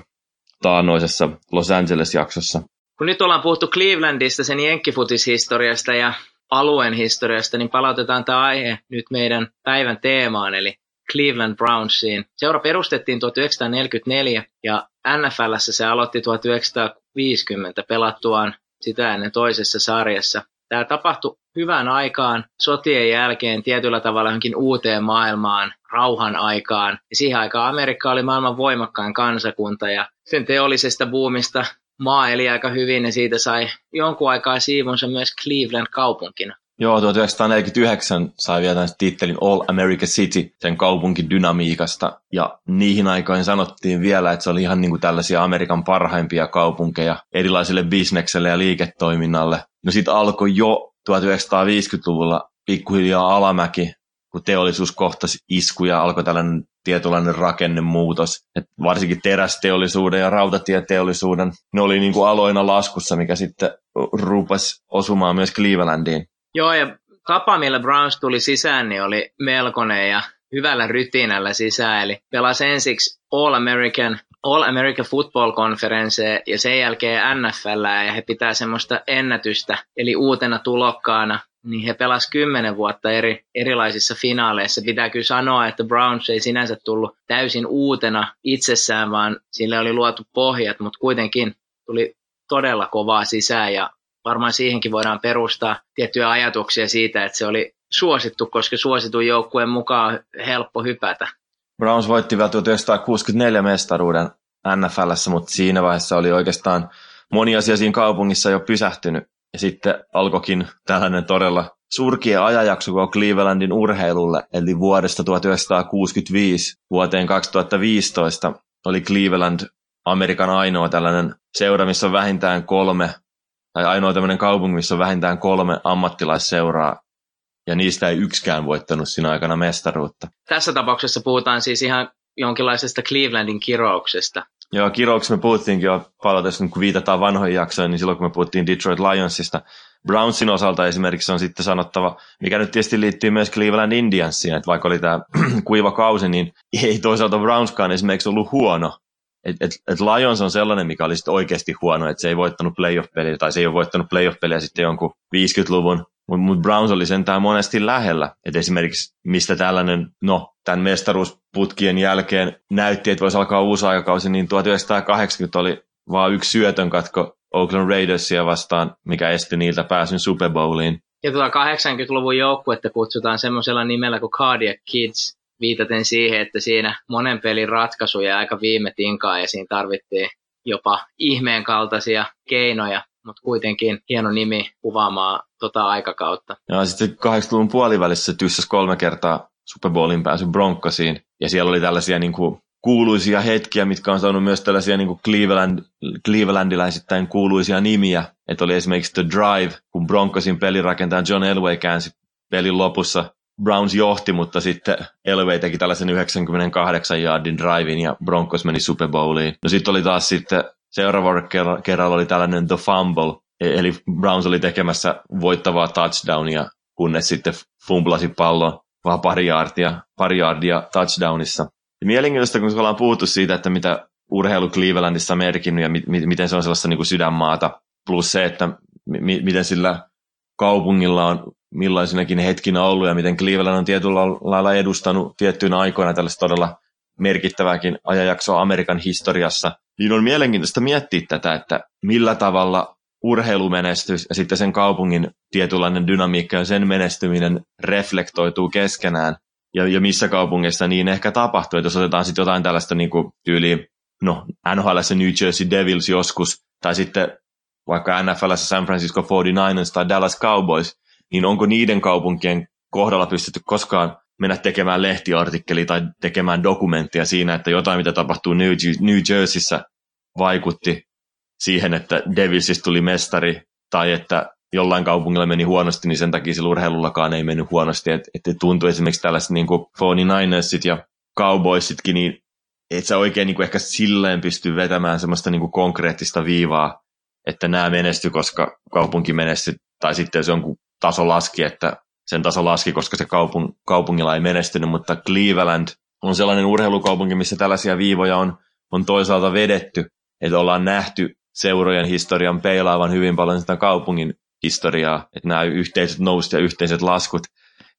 taannoisessa Los Angeles-jaksossa. Kun nyt ollaan puhuttu Clevelandista, sen jenkkifutishistoriasta ja alueen historiasta, niin palautetaan tämä aihe nyt meidän päivän teemaan, eli Cleveland Brownsiin. Seura perustettiin 1944 ja NFL:ssä se aloitti 1950 pelattuaan sitä ennen toisessa sarjassa. Tämä tapahtui hyvän aikaan, sotien jälkeen tietyllä tavalla johonkin uuteen maailmaan, rauhan aikaan. Ja siihen aikaan Amerikka oli maailman voimakkain kansakunta ja sen teollisesta buumista maa eli aika hyvin ja siitä sai jonkun aikaa siivonsa myös Cleveland kaupunkina. Joo, 1949 sai vielä tämän tittelin All America City, sen kaupunkin dynamiikasta, ja niihin aikoihin sanottiin vielä, että se oli ihan niin kuin tällaisia Amerikan parhaimpia kaupunkeja erilaisille bisnekselle ja liiketoiminnalle. No sitten alkoi jo 1950-luvulla pikkuhiljaa alamäki, kun teollisuus kohtasi iskuja, alkoi tällainen tietynlainen rakennemuutos. Et varsinkin terästeollisuuden ja rautatieteollisuuden, ne oli niin kuin aloina laskussa, mikä sitten rupesi osumaan myös Clevelandiin. Joo, ja tapa, millä Browns tuli sisään, niin oli melkoinen ja hyvällä rytinällä sisään. Eli pelasi ensiksi All American Football-konferensseen ja sen jälkeen NFL:ää, ja he pitää semmoista ennätystä, eli uutena tulokkaana, niin he pelasi 10 vuotta erilaisissa finaaleissa. Pitää kyllä sanoa, että Browns ei sinänsä tullut täysin uutena itsessään, vaan sille oli luotu pohjat, mutta kuitenkin tuli todella kovaa sisään, ja varmaan siihenkin voidaan perustaa tiettyjä ajatuksia siitä, että se oli suosittu, koska suositun joukkueen mukaan helppo hypätä. Browns voitti vielä 1964 mestaruuden NFL:ssä, mutta siinä vaiheessa oli oikeastaan moni asia siinä kaupungissa jo pysähtynyt. Ja sitten alkoikin tällainen todella surkea ajanjakso koko Clevelandin urheilulle, eli vuodesta 1965 vuoteen 2015 oli Cleveland Amerikan ainoa tällainen seura, missä on vähintään ainoa tämmöinen kaupunki, missä on vähintään 3 ammattilaisseuraa, ja niistä ei yksikään voittanut siinä aikana mestaruutta. Tässä tapauksessa puhutaan siis ihan jonkinlaisesta Clevelandin kirouksesta. Joo, kirouksessa me puhuttiinkin jo paljon tässä, kun viitataan vanhoihin jaksoihin, niin silloin kun me puhuttiin Detroit Lionsista. Brownsin osalta esimerkiksi on sitten sanottava, mikä nyt tietysti liittyy myös Cleveland Indiansiin, että vaikka oli tämä kuiva kausi, niin ei toisaalta Brownskaan esimerkiksi ollut huono. Et Lions on sellainen, mikä oli sitten oikeasti huono, että se ei voittanut playoff-peliä, tai se ei ole voittanut playoff-peliä sitten jonkun 50-luvun, mutta Browns oli sentään monesti lähellä. Et esimerkiksi mistä tällainen, tämän mestaruusputkien jälkeen näytti, että voisi alkaa uusi aikakausi, niin 1980 oli vaan yksi syötön katko Oakland Raidersia vastaan, mikä esti niiltä pääsyn Super Bowliin. Ja 80-luvun joukkuetta kutsutaan semmoisella nimellä kuin Cardiac Kids, viitaten siihen, että siinä monen pelin ratkaisuja aika viime tinkaan ja siinä tarvittiin jopa ihmeen kaltaisia keinoja, mutta kuitenkin hieno nimi kuvaamaan tota aikakautta. Ja sitten 80-luvun puolivälissä se tyssäsi 3 kertaa Super Bowlin pääsy Bronccosiin. Ja siellä oli tällaisia niin kuin kuuluisia hetkiä, mitkä on saanut myös tällaisia niin kuin Clevelandiläisittäin kuuluisia nimiä. Että oli esimerkiksi The Drive, kun Bronccosin pelirakentaja John Elway käänsi pelin lopussa. Browns johti, mutta sitten Elway teki tällaisen 98 yardin drivein ja Broncos meni Super Bowliin. No sitten oli taas sitten seuraavalla kerralla oli tällainen The Fumble, eli Browns oli tekemässä voittavaa touchdownia, kunnes sitten fumblasi pallon vaan pari yardia touchdownissa. Ja mielenkiintoista, kun ollaan puhuttu siitä, että mitä urheilu Clevelandissa on merkinnyt ja miten se on sellaista niin kuin sydänmaata, plus se, että miten sillä kaupungilla on millaisinakin hetkinä ollut ja miten Cleveland on tietyllä lailla edustanut tiettyinä aikoina tällaista todella merkittävääkin ajanjaksoa Amerikan historiassa, niin on mielenkiintoista miettiä tätä, että millä tavalla urheilumenestys ja sitten sen kaupungin tietynlainen dynamiikka ja sen menestyminen reflektoituu keskenään ja missä kaupungeissa niin ehkä tapahtuu. Että jos otetaan sitten jotain tällaista niin kuin tyyliin, no NHL:ssä New Jersey Devils joskus tai sitten vaikka NFL:ssä San Francisco 49ers tai Dallas Cowboys, niin onko niiden kaupunkien kohdalla pystytty koskaan mennä tekemään lehtiartikkeliä tai tekemään dokumenttia siinä, että jotain, mitä tapahtuu New Jerseyssä, vaikutti siihen, että Devilsistä tuli mestari tai että jollain kaupungilla meni huonosti, niin sen takia sillä urheilullakaan ei mennyt huonosti. Että tuntui esimerkiksi tällaiset niin kuin 49ersit ja Cowboysitkin, niin et sä oikein niin kuin ehkä silleen pysty vetämään semmoista niin kuin konkreettista viivaa, että nämä menesty, koska kaupunki menesty, tai sitten jos jonkun taso laski, että sen taso laski, koska se kaupungilla ei menestynyt, mutta Cleveland on sellainen urheilukaupunki, missä tällaisia viivoja on toisaalta vedetty, että ollaan nähty seurojen historian peilaavan hyvin paljon sitä kaupungin historiaa, että nämä yhteiset nousut ja yhteiset laskut,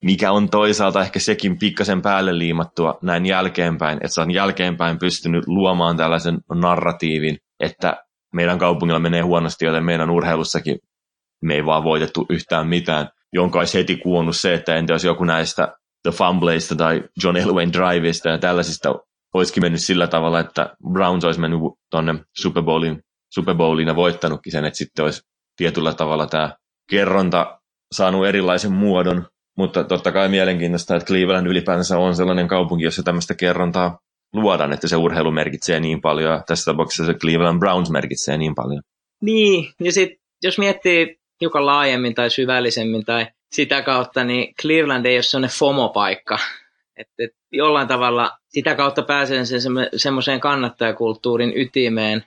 mikä on toisaalta ehkä sekin pikkasen päälle liimattua näin jälkeenpäin, että se on jälkeenpäin pystynyt luomaan tällaisen narratiivin, että meidän kaupungilla menee huonosti, joten meidän urheilussakin me ei vaan voitettu yhtään mitään, jonka olisi heti kuonnut se, että entä jos joku näistä The Fumbleista tai John Elwayn Driveista ja tällaisista olisikin mennyt sillä tavalla, että Browns olisi mennyt tuonne Super Bowliin ja voittanutkin sen, että sitten olisi tietyllä tavalla tämä kerronta saanut erilaisen muodon, mutta totta kai mielenkiintoista, että Cleveland ylipäänsä on sellainen kaupunki, jossa tämmöistä kerrontaa luodaan, että se urheilu merkitsee niin paljon ja tässä tapauksessa se Cleveland Browns merkitsee niin paljon. Niin, ja sitten jos miettii hiukan laajemmin tai syvällisemmin tai sitä kautta, niin Cleveland ei ole sellainen FOMO-paikka. Et jollain tavalla sitä kautta pääsee semmoiseen kannattajakulttuurin ytimeen.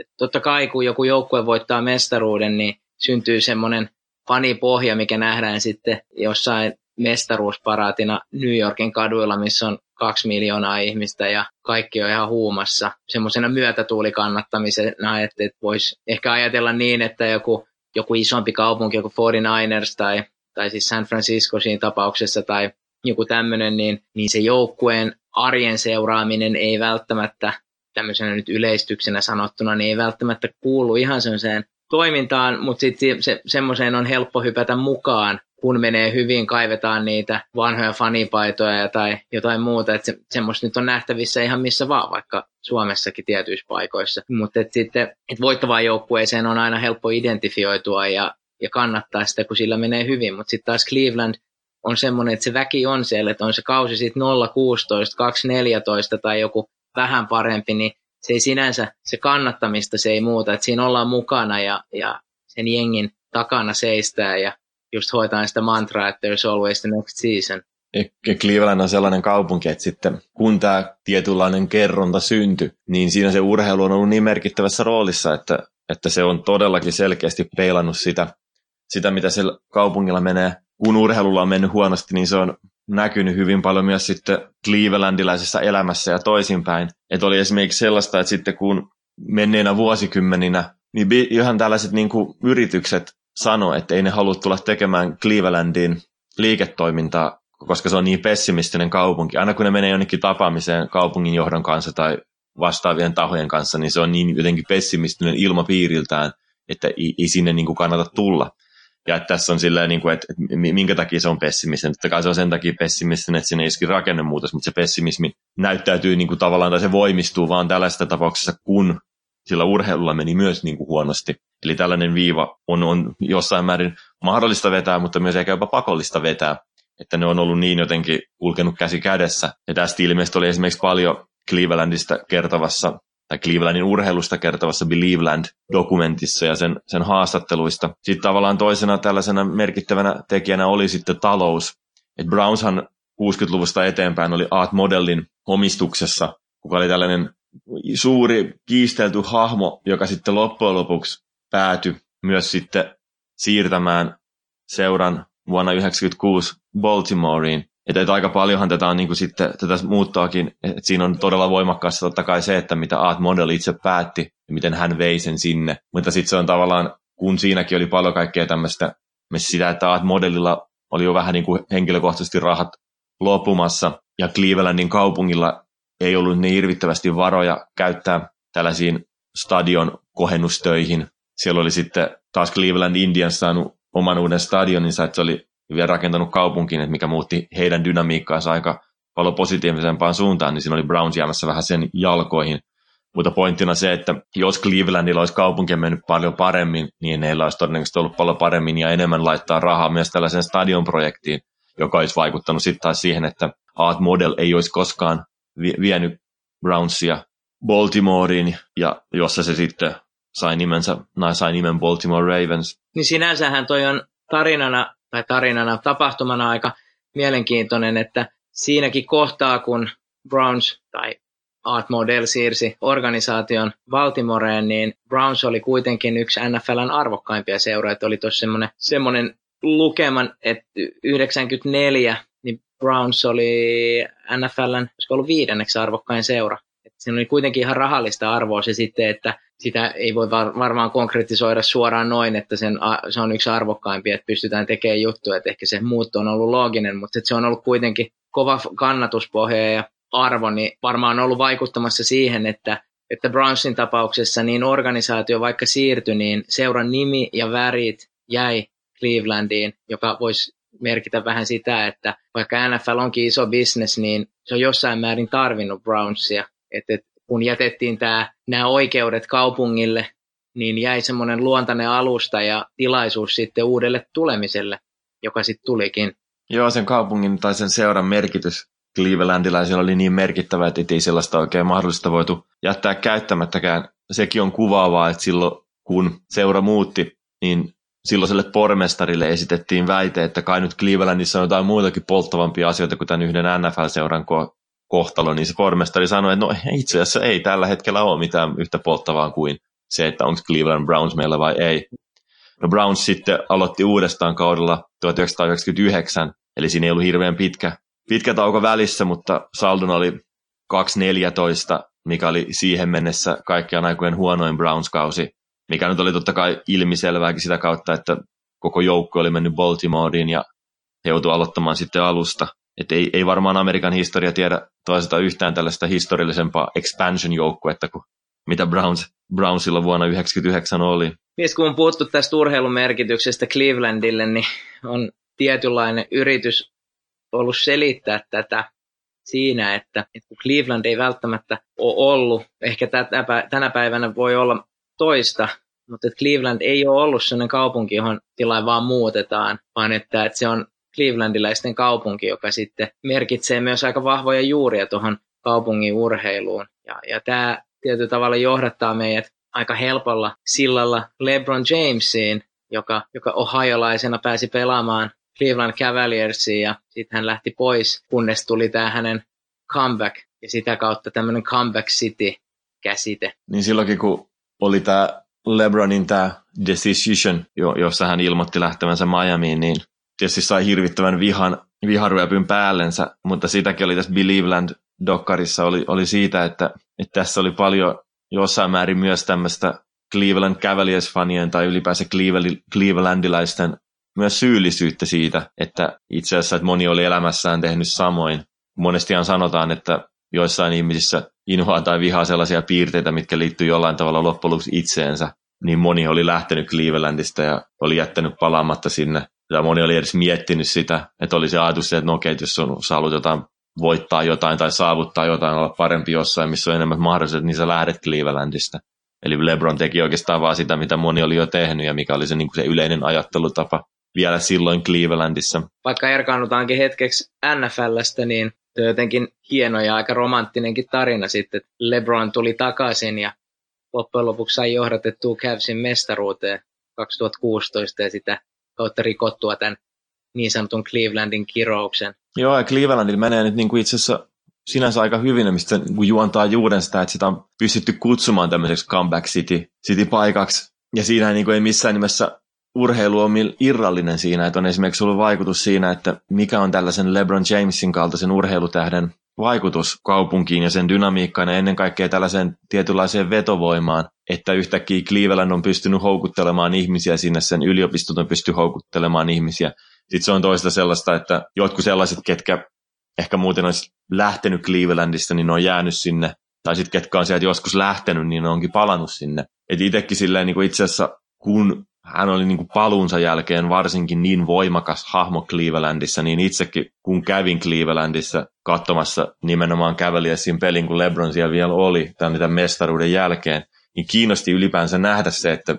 Et totta kai kun joku joukkue voittaa mestaruuden, niin syntyy semmoinen fanipohja, mikä nähdään sitten jossain mestaruusparaatina New Yorkin kaduilla, missä on 2 miljoonaa ihmistä ja kaikki on ihan huumassa. Semmoisena myötätuulikannattamisena, että voisi ehkä ajatella niin, että joku isompi kaupunki, joku 49ers tai siis San Francisco siinä tapauksessa tai joku tämmöinen, niin se joukkueen arjen seuraaminen ei välttämättä, tämmöisenä nyt yleistyksenä sanottuna, niin ei välttämättä kuulu ihan semmoiseen toimintaan, mutta sitten semmoiseen on helppo hypätä mukaan, kun menee hyvin, kaivetaan niitä vanhoja fanipaitoja tai jotain muuta, että semmoista nyt on nähtävissä ihan missä vaan, vaikka Suomessakin tietyissä paikoissa, mutta sitten voittavaan joukkueeseen on aina helppo identifioitua ja kannattaa sitä, kun sillä menee hyvin, mutta sitten taas Cleveland on semmoinen, että se väki on siellä, että on se kausi sitten 0-16, 2-14 tai joku vähän parempi, niin se ei sinänsä, se kannattamista se ei muuta, että siinä ollaan mukana ja sen jengin takana seistään ja just hoitaan sitä mantraa, että there's always the next season. Cleveland on sellainen kaupunki, että sitten kun tämä tietynlainen kerronta syntyi, niin siinä se urheilu on ollut niin merkittävässä roolissa, että se on todellakin selkeästi peilannut sitä, mitä siellä kaupungilla menee. Kun urheilulla on mennyt huonosti, niin se on näkynyt hyvin paljon myös sitten clevelandilaisessa elämässä ja toisinpäin. Että oli esimerkiksi sellaista, että sitten kun menneinä vuosikymmeninä, niin ihan tällaiset niin kuin yritykset sanoi, että ei ne halua tulla tekemään Clevelandiin liiketoimintaa, koska se on niin pessimistinen kaupunki. Aina kun ne menee jonnekin tapaamiseen kaupungin johdon kanssa tai vastaavien tahojen kanssa, niin se on niin jotenkin pessimistinen ilmapiiriltään, että ei sinne niin kuin kannata tulla. Ja että tässä on silleen, niin kuin, että minkä takia se on pessimistinen. Totta kai se on sen takia pessimistinen, että siinä ei iski rakennemuutos, mutta se pessimismi näyttäytyy niin kuin tavallaan, tai se voimistuu vaan tällaista tapauksessa, kun sillä urheilulla meni myös niin kuin huonosti. Eli tällainen viiva on jossain määrin mahdollista vetää, mutta myös ehkä jopa pakollista vetää. että ne on ollut niin jotenkin kulkenut käsi kädessä. Ja tästä ilmeisesti oli esimerkiksi paljon Clevelandista kertovassa, tai Clevelandin urheilusta kertovassa Believeland-dokumentissa ja sen haastatteluista. Sitten tavallaan toisena tällaisena merkittävänä tekijänä oli sitten talous. Et Brownshan 60-luvusta eteenpäin oli Art Modellin omistuksessa, kuka oli tällainen suuri kiistelty hahmo, joka sitten loppujen lopuksi päätyi myös sitten siirtämään seuran vuonna 1996 Baltimoreen. Että aika paljonhan tätä on niin kuin sitten, tätä muuttaakin, että siinä on todella voimakkaassa totta kai se, että mitä Art Modell itse päätti ja miten hän vei sen sinne. Mutta sitten se on tavallaan, kun siinäkin oli paljon kaikkea tämmöistä, sitä, että Art Modellilla oli jo vähän niin kuin henkilökohtaisesti rahat loppumassa ja Clevelandin kaupungilla ei ollut niin hirvittävästi varoja käyttää tällaisiin stadion kohennustöihin. Siellä oli sitten taas Cleveland Indians saanut oman uuden stadioninsa, että se oli vielä rakentanut kaupunkiin, mikä muutti heidän dynamiikkaansa aika paljon positiivisempaan suuntaan, niin siinä oli Browns jäämässä vähän sen jalkoihin. Mutta pointtina se, että jos Clevelandilla olisi kaupunki mennyt paljon paremmin, niin heillä olisi todennäköisesti ollut paljon paremmin ja enemmän laittaa rahaa myös tällaiseen stadionprojektiin, joka olisi vaikuttanut sitten taas siihen, että Art Modell ei olisi koskaan vienyt Brownsia Baltimoreen, ja jossa se sitten sai nimen Baltimore Ravens. Niin sinänsähän toi on tarinana, tapahtumana aika mielenkiintoinen, että siinäkin kohtaa, kun Browns tai Art Modell siirsi organisaation Baltimoreen, niin Browns oli kuitenkin yksi NFL:n arvokkaimpia seuroja. Oli tuossa semmoinen lukeman, että 1994 niin Browns oli NFL:n, olisiko ollut 5. arvokkain seura. Siinä oli kuitenkin ihan rahallista arvoa se sitten, että sitä ei voi varmaan konkretisoida suoraan noin, että se on yksi arvokkaimpia, että pystytään tekemään juttuja, että ehkä se muutto on ollut looginen, mutta se on ollut kuitenkin kova kannatuspohja ja arvo, niin varmaan on ollut vaikuttamassa siihen, että Brownsin tapauksessa niin organisaatio vaikka siirtyi, niin seuran nimi ja värit jäi Clevelandiin, joka voisi merkitä vähän sitä, että vaikka NFL onkin iso business, niin se on jossain määrin tarvinnut Brownsia. Että kun jätettiin nämä oikeudet kaupungille, niin jäi semmoinen luontainen alusta ja tilaisuus sitten uudelle tulemiselle, joka sitten tulikin. Joo, sen kaupungin tai sen seuran merkitys Clevelandilaisilla oli niin merkittävä, että ei sellaista oikein mahdollista voitu jättää käyttämättäkään. Sekin on kuvaavaa, että silloin kun seura muutti, niin silloiselle pormestarille esitettiin väite, että kai nyt Clevelandissa on jotain muitakin polttavampia asioita kuin tämän yhden NFL-seuran kohtalo, niin se pormestari sanoi, että no itse asiassa ei tällä hetkellä ole mitään yhtä polttavaa kuin se, että onko Cleveland Browns meillä vai ei. No Browns sitten aloitti uudestaan kaudella 1999, eli siinä ei ollut hirveän pitkä tauko välissä, mutta saldona oli 2-14, mikä oli siihen mennessä kaikkiaan aikojen huonoin Browns-kausi, mikä nyt oli totta kai ilmiselvääkin sitä kautta, että koko joukko oli mennyt Baltimoreen ja he joutuivat aloittamaan sitten alusta. Että ei varmaan Amerikan historia tiedä toisaalta yhtään tällaista historiallisempaa expansion-joukkuetta kuin mitä Brownsilla vuonna 1999 oli. Mies, kun on puhuttu tästä urheilun merkityksestä Clevelandille, niin on tietynlainen yritys ollut selittää tätä siinä, että kun Cleveland ei välttämättä ole ollut, ehkä tänä päivänä voi olla toista, mutta että Cleveland ei ole ollut sellainen kaupunki, johon tila vaan muutetaan, vaan että se on clevelandiläisten kaupunki, joka sitten merkitsee myös aika vahvoja juuria tuohon kaupungin urheiluun. Ja tämä tietyllä tavalla johdattaa meidät aika helpolla sillalla LeBron Jamesiin, joka ohiolaisena pääsi pelaamaan Cleveland Cavaliersiin ja sitten hän lähti pois, kunnes tuli tämä hänen comeback ja sitä kautta tämmöinen comeback city-käsite. Niin silloinkin, kun oli tämä LeBronin tämä decision, jossa hän ilmoitti lähtevänsä Miamiin, niin tietysti sai hirvittävän viharyöpyn päällensä, mutta sitäkin oli tässä Believeland-dokkarissa oli siitä, että tässä oli paljon jossain määrin myös tämmöistä Cleveland Cavaliers-fanien tai ylipäänsä Clevelandilaisten myös syyllisyyttä siitä, että itse asiassa että moni oli elämässään tehnyt samoin. Monestihan sanotaan, että joissain ihmisissä inhoaa tai vihaa sellaisia piirteitä, mitkä liittyy jollain tavalla loppujen lopuksi itseensä, niin moni oli lähtenyt Clevelandista ja oli jättänyt palaamatta sinne. Ja moni oli edes miettinyt sitä, että oli se ajatus, että no okei, jos sä haluat jotain, voittaa jotain tai saavuttaa jotain, olla parempi jossain, missä on enemmän mahdollisuudet, niin sä lähdet Clevelandista. Eli LeBron teki oikeastaan vaan sitä, mitä moni oli jo tehnyt ja mikä oli se, niin kuin se yleinen ajattelutapa vielä silloin Clevelandissa. Vaikka erkaannutaankin hetkeksi NFL:stä, niin se on jotenkin hieno ja aika romanttinenkin tarina sitten, että LeBron tuli takaisin ja loppujen lopuksi sai johdatettua Cavsin mestaruuteen 2016 ja sitä kautta rikottua tämän niin sanotun Clevelandin kirouksen. Joo, ja Clevelandilla menee nyt niin kuin itse asiassa sinänsä aika hyvin, mistä juontaa juuren sitä, että sitä on pystytty kutsumaan tämmöiseksi comeback city-paikaksi. Ja siinä niin kuin ei missään nimessä urheilu on irrallinen siinä, että on esimerkiksi ollut vaikutus siinä, että mikä on tällaisen LeBron Jamesin kaltaisen urheilutähden vaikutus kaupunkiin ja sen dynamiikkaan ja ennen kaikkea tällaiseen tietynlaiseen vetovoimaan, että yhtäkkiä Cleveland on pystynyt houkuttelemaan ihmisiä sinne, sen yliopistot on pystynyt houkuttelemaan ihmisiä. Sitten se on toista sellaista, että jotkut sellaiset, ketkä ehkä muuten olisi lähtenyt Clevelandista, niin ne on jäänyt sinne, tai sitten ketkä on sieltä joskus lähtenyt, niin ne onkin palannut sinne. Et itsekin silleen niin kuin itse asiassa, kun hän oli niin kuin paluunsa jälkeen varsinkin niin voimakas hahmo Clevelandissa, niin itsekin kun kävin Clevelandissa katsomassa nimenomaan kävelijä siinä pelin, kun LeBron siellä vielä oli tämän mestaruuden jälkeen, niin kiinnosti ylipäänsä nähdä se, että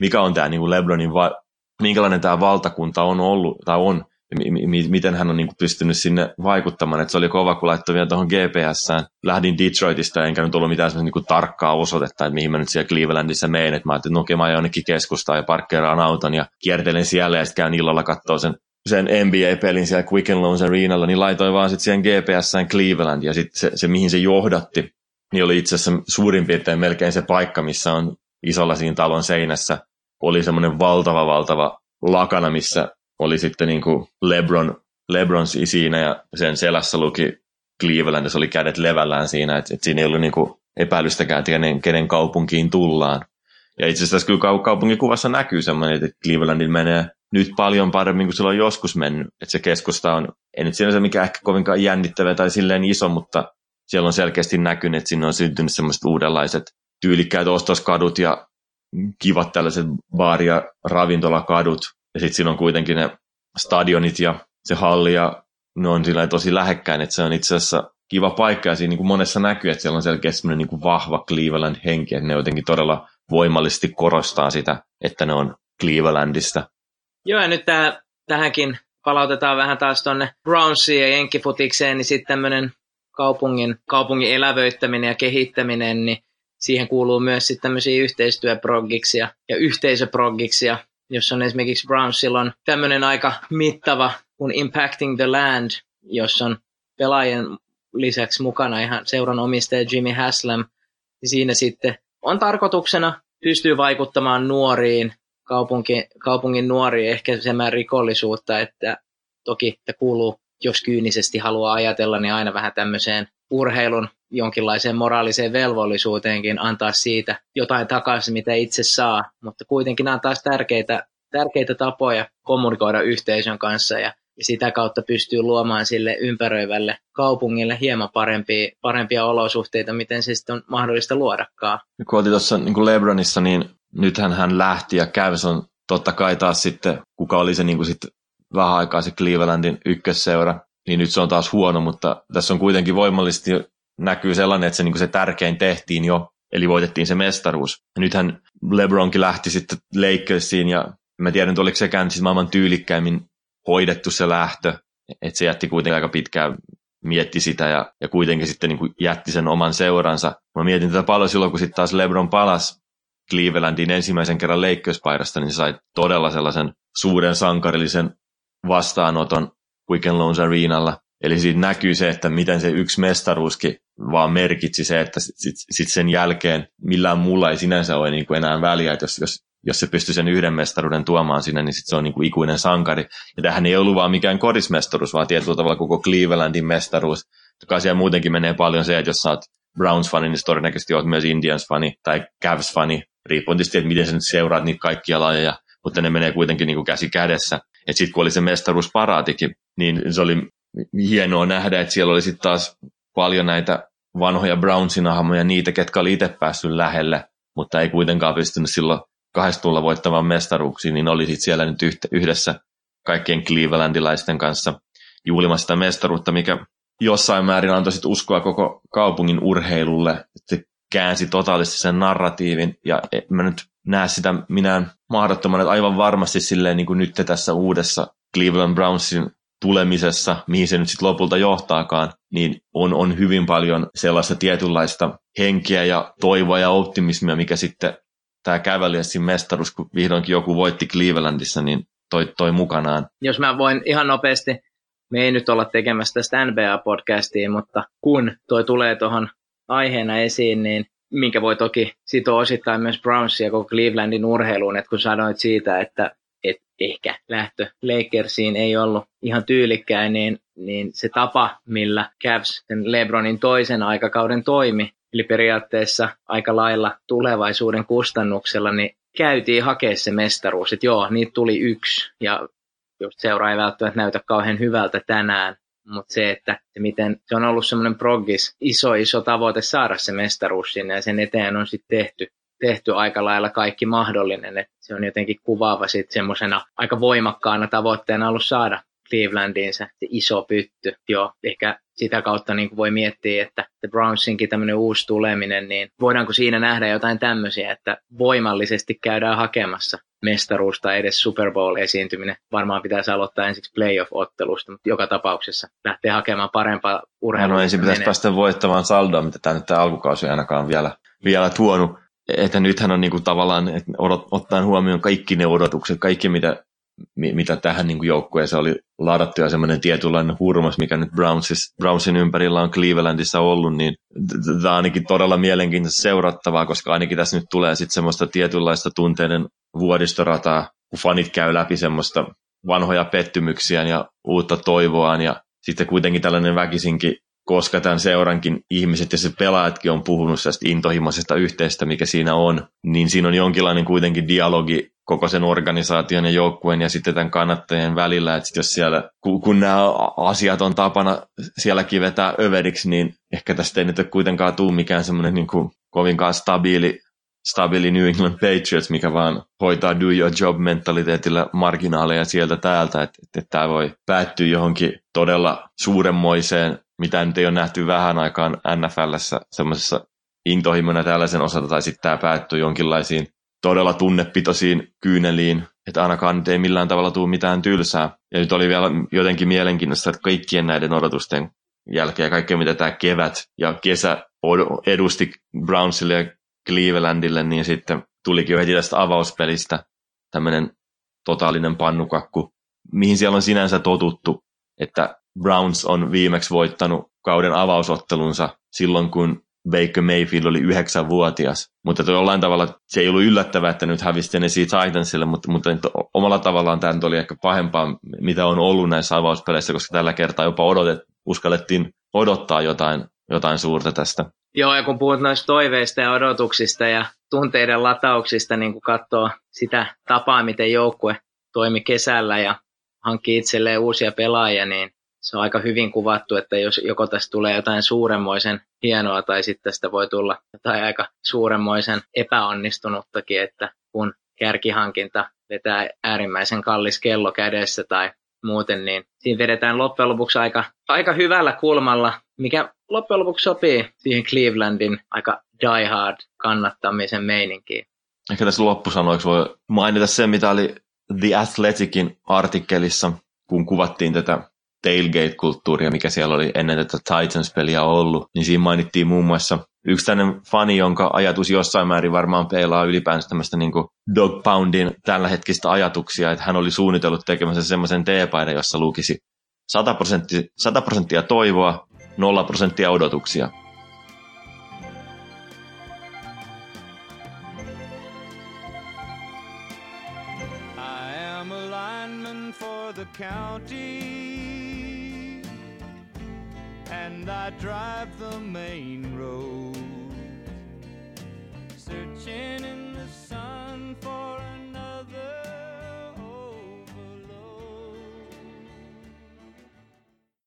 mikä on tämä niin kuin LeBronin, minkälainen tämä valtakunta on ollut tai on, miten hän on niin kuin pystynyt sinne vaikuttamaan. Et se oli kova, kun laittoi vielä tuohon GPS:ään. Lähdin Detroitista, enkä nyt ollut mitään niin kuin tarkkaa osoitetta, että mihin mä nyt siellä Clevelandissa menen. Et mä ajattelin, että no, mä jonnekin keskustaan ja parkkeeraan auton ja kiertelen siellä ja sitten käyn illalla katsoa sen NBA-pelin siellä Quicken Loans Arenalla, niin laitoin vaan sitten siihen GPS:ään Cleveland ja sitten se, mihin se johdatti, niin oli itse asiassa suurin piirtein melkein se paikka, missä on isolla siinä talon seinässä oli semmoinen valtava lakana, missä oli sitten niin kuin LeBron siinä ja sen selässä luki Cleveland, se oli kädet levällään siinä, että siinä ei ollut niin kuin epäilystäkään, kenen kaupunkiin tullaan. Ja itse asiassa kyllä kaupunkikuvassa näkyy semmoinen, että Clevelandin menee nyt paljon paremmin kuin silloin joskus mennyt. Että se keskusta on, ei nyt sinänsä mikään ehkä kovinkaan jännittävä tai silleen iso, mutta siellä on selkeästi näkynyt, että sinne on syntynyt semmoiset uudenlaiset tyylikkäät ostoskadut ja kivat tällaiset baari- ja ravintolakadut. Ja sitten siinä on kuitenkin ne stadionit ja se halli ja ne on sillä tosi lähekkäin, että se on itse asiassa kiva paikka ja siinä niin kuin monessa näkyy, että siellä on selkeästi semmoinen niin kuin vahva Cleveland-henki, että ne jotenkin todella voimallisesti korostaa sitä, että ne on Clevelandista. Joo, ja nyt tähänkin palautetaan vähän taas tuonne Brownsiin ja jenkkifutikseen, niin sitten tämmöinen kaupungin elävöittäminen ja kehittäminen, niin siihen kuuluu myös sitten tämmöisiä yhteistyöproggiksi ja yhteisöproggiksi ja jossa on esimerkiksi Brownsilla on tämmöinen aika mittava kuin Impacting the Land, jossa on pelaajien lisäksi mukana ihan seuran omistaja Jimmy Haslam. Siinä sitten on tarkoituksena pystyy vaikuttamaan nuoriin, kaupungin nuoriin, ehkäisemään rikollisuutta, että toki että kuuluu, jos kyynisesti haluaa ajatella, niin aina vähän tämmöiseen urheilun jonkinlaiseen moraaliseen velvollisuuteenkin antaa siitä jotain takaisin, mitä itse saa, mutta kuitenkin nämä on taas tärkeitä tapoja kommunikoida yhteisön kanssa ja sitä kautta pystyy luomaan sille ympäröivälle kaupungille hieman parempia olosuhteita, miten se sitten on mahdollista luodakaan. Kun oltiin tuossa niin LeBronissa, niin nythän hän lähti ja kävi, se on totta kai taas sitten, kuka oli se niin kuin sitten vähän aikaa se Clevelandin ykkösseura, niin nyt se on taas huono, mutta tässä on kuitenkin voimallisesti näkyy sellainen, että se, niin kuin se tärkein tehtiin jo, eli voitettiin se mestaruus. Ja nythän LeBronkin lähti sitten Lakersiin, ja mä tiedän, että oliko sekään siis maailman tyylikkäimmin hoidettu se lähtö, että se jätti kuitenkin aika pitkään, mietti sitä ja kuitenkin sitten niin kuin jätti sen oman seuransa. Mä mietin tätä paljon silloin, kun sitten taas LeBron palasi Clevelandiin ensimmäisen kerran Lakers-paidasta, niin se sai todella sellaisen suuren sankarillisen vastaanoton Quicken Loans Arenalla. Eli siitä näkyy se, että miten se yksi mestaruuskin vaan merkitsi se, että sit sen jälkeen millään muulla ei sinänsä ole niin kuin enää väliä, että jos se pystyy sen yhden mestaruuden tuomaan sinne, niin sit se on niin kuin ikuinen sankari. Ja tämähän ei ollut vaan mikään kodismestaruus, vaan tietyllä tavalla koko Clevelandin mestaruus. Joka siellä muutenkin menee paljon se, että jos sä oot Browns-fani, niin todennäköisesti oot myös Indians-fani tai Cavs-fani, riippuen tietysti, että miten sä nyt seuraat niitä kaikkia lajeja, mutta ne menee kuitenkin niin kuin käsi kädessä. Että sit kun oli se mestaruusparaatikin, niin se oli hienoa nähdä, että siellä oli sitten taas paljon näitä vanhoja Brownsin hahmoja, niitä, ketkä oli itse päässyt lähelle, mutta ei kuitenkaan pystynyt silloin 2 voittamaan mestaruuksiin, niin oli sitten siellä nyt yhdessä kaikkien Clevelandilaisten kanssa juhlimassa sitä mestaruutta, mikä jossain määrin antoi sitten uskoa koko kaupungin urheilulle. Että käänsi totaalisesti sen narratiivin, ja mä nyt näe sitä minään mahdottoman, että aivan varmasti silleen niin kuin nyt tässä uudessa Cleveland Brownsin tulemisessa, mihin se nyt sitten lopulta johtaakaan, niin on hyvin paljon sellaista tietynlaista henkeä ja toivoa ja optimismia, mikä sitten tämä Cavaliersin mestaruus, kun vihdoinkin joku voitti Clevelandissa, niin toi mukanaan. Jos mä voin ihan nopeasti, me ei nyt olla tekemässä tästä NBA-podcastia, mutta kun toi tulee tuohon aiheena esiin, niin minkä voi toki sitoa osittain myös Brownsia koko Clevelandin urheiluun, että kun sanoit siitä, että ehkä lähtö Lakersiin ei ollut ihan tyylikkäin, niin se tapa, millä Cavs sen LeBronin toisen aikakauden toimi, eli periaatteessa aika lailla tulevaisuuden kustannuksella, niin käytiin hakea se mestaruus, että joo, niitä tuli yksi, ja just seura ei välttämättä näytä kauhean hyvältä tänään, mutta se, että miten se on ollut semmoinen proggis, iso tavoite saada se mestaruus sinne, ja sen eteen on sitten tehty aika lailla kaikki mahdollinen, että se on jotenkin kuvaava sitten semmoisena aika voimakkaana tavoitteena ollut saada Clevelandiin se iso pytty. Joo, ehkä sitä kautta niin voi miettiä, että The Brownsinkin tämmöinen uusi tuleminen, niin voidaanko siinä nähdä jotain tämmöisiä, että voimallisesti käydään hakemassa mestaruusta, edes Super Bowl-esiintyminen. Varmaan pitäisi aloittaa ensiksi playoff-ottelusta, mutta joka tapauksessa lähtee hakemaan parempaa urheilua. No ensin pitäisi päästä voittamaan saldoa, mitä tämä nyt tämä alkukausi ainakaan vielä tuonut. Että nythän on niinku tavallaan, että ottaen huomioon kaikki ne odotukset, kaikki mitä tähän niin kuin joukkueeseen oli ladattu ja semmoinen tietynlainen hurmas, mikä nyt Brownsin ympärillä on Clevelandissa ollut, niin tämä on ainakin todella mielenkiintoista seurattavaa, koska ainakin tässä nyt tulee sitten semmoista tietynlaista tunteiden vuodistorataa, kun fanit käy läpi semmoista vanhoja pettymyksiään ja uutta toivoaan, ja sitten kuitenkin tällainen väkisinkin, koska tämän seurankin ihmiset ja se pelaajatkin on puhunut tästä intohimoisesta yhteistä, mikä siinä on, niin siinä on jonkinlainen kuitenkin dialogi koko sen organisaation ja joukkueen ja sitten tämän kannattajien välillä, että jos siellä, kun nämä asiat on tapana sielläkin vetää överiksi, niin ehkä tästä ei nyt ole kuitenkaan tule mikään semmoinen niin kuin kovinkaan stabiili New England Patriots, mikä vaan hoitaa do your job -mentaliteetillä marginaaleja sieltä täältä, että tämä voi päättyä johonkin todella suuremmoiseen, mitä nyt ei ole nähty vähän aikaan NFL:ssä semmoisessa intohimona tällaisen osalta, tai sitten tämä päättyy jonkinlaisiin todella tunnepitoisiin kyyneliin, että ainakaan nyt ei millään tavalla tule mitään tylsää. Ja nyt oli vielä jotenkin mielenkiintoista, että kaikkien näiden odotusten jälkeen, kaikkea mitä tämä kevät ja kesä edusti Brownsille ja Clevelandille, niin sitten tulikin jo heti tästä avauspelistä tämmöinen totaalinen pannukakku, mihin siellä on sinänsä totuttu, että Browns on viimeksi voittanut kauden avausottelunsa silloin, kun Baker Mayfield oli 9-vuotias. Mutta jollain tavalla se ei ollut yllättävää, että nyt hävisi ne siitä Titansille, mutta omalla tavallaan tämä oli ehkä pahempaa, mitä on ollut näissä avauspeleissä, koska tällä kertaa jopa uskallettiin odottaa jotain suurta tästä. Joo, ja kun puhut noista toiveista ja odotuksista ja tunteiden latauksista, niin kun katsoo sitä tapaa, miten joukkue toimi kesällä ja hankki itselleen uusia pelaajia, niin se on aika hyvin kuvattu, että jos joko tästä tulee jotain suuremmoisen hienoa tai sitten tästä voi tulla jotain aika suuremmoisen epäonnistunuttakin, että kun kärkihankinta vetää äärimmäisen kallis kello kädessä tai muuten, niin siinä vedetään loppujen lopuksi aika hyvällä kulmalla, mikä loppujen lopuksi sopii siihen Clevelandin aika die hard kannattamisen meininkiin. Ehkä tässä loppusanoiksi voi mainita sen, mitä oli The Athleticin artikkelissa, kun kuvattiin tätä tailgate-kulttuuria, mikä siellä oli ennen tätä Titans-peliä ollut, niin siinä mainittiin muun muassa yksi tämmöinen fani, jonka ajatus jossain määrin varmaan peilaa ylipäänsä tämmöistä niin kuin Dog Poundin tällä hetkistä ajatuksia, että hän oli suunnitellut tekemässä semmoisen teepaidan, jossa lukisi 100% toivoa, 0% odotuksia. I am a lineman for the county and I drive the main road searching in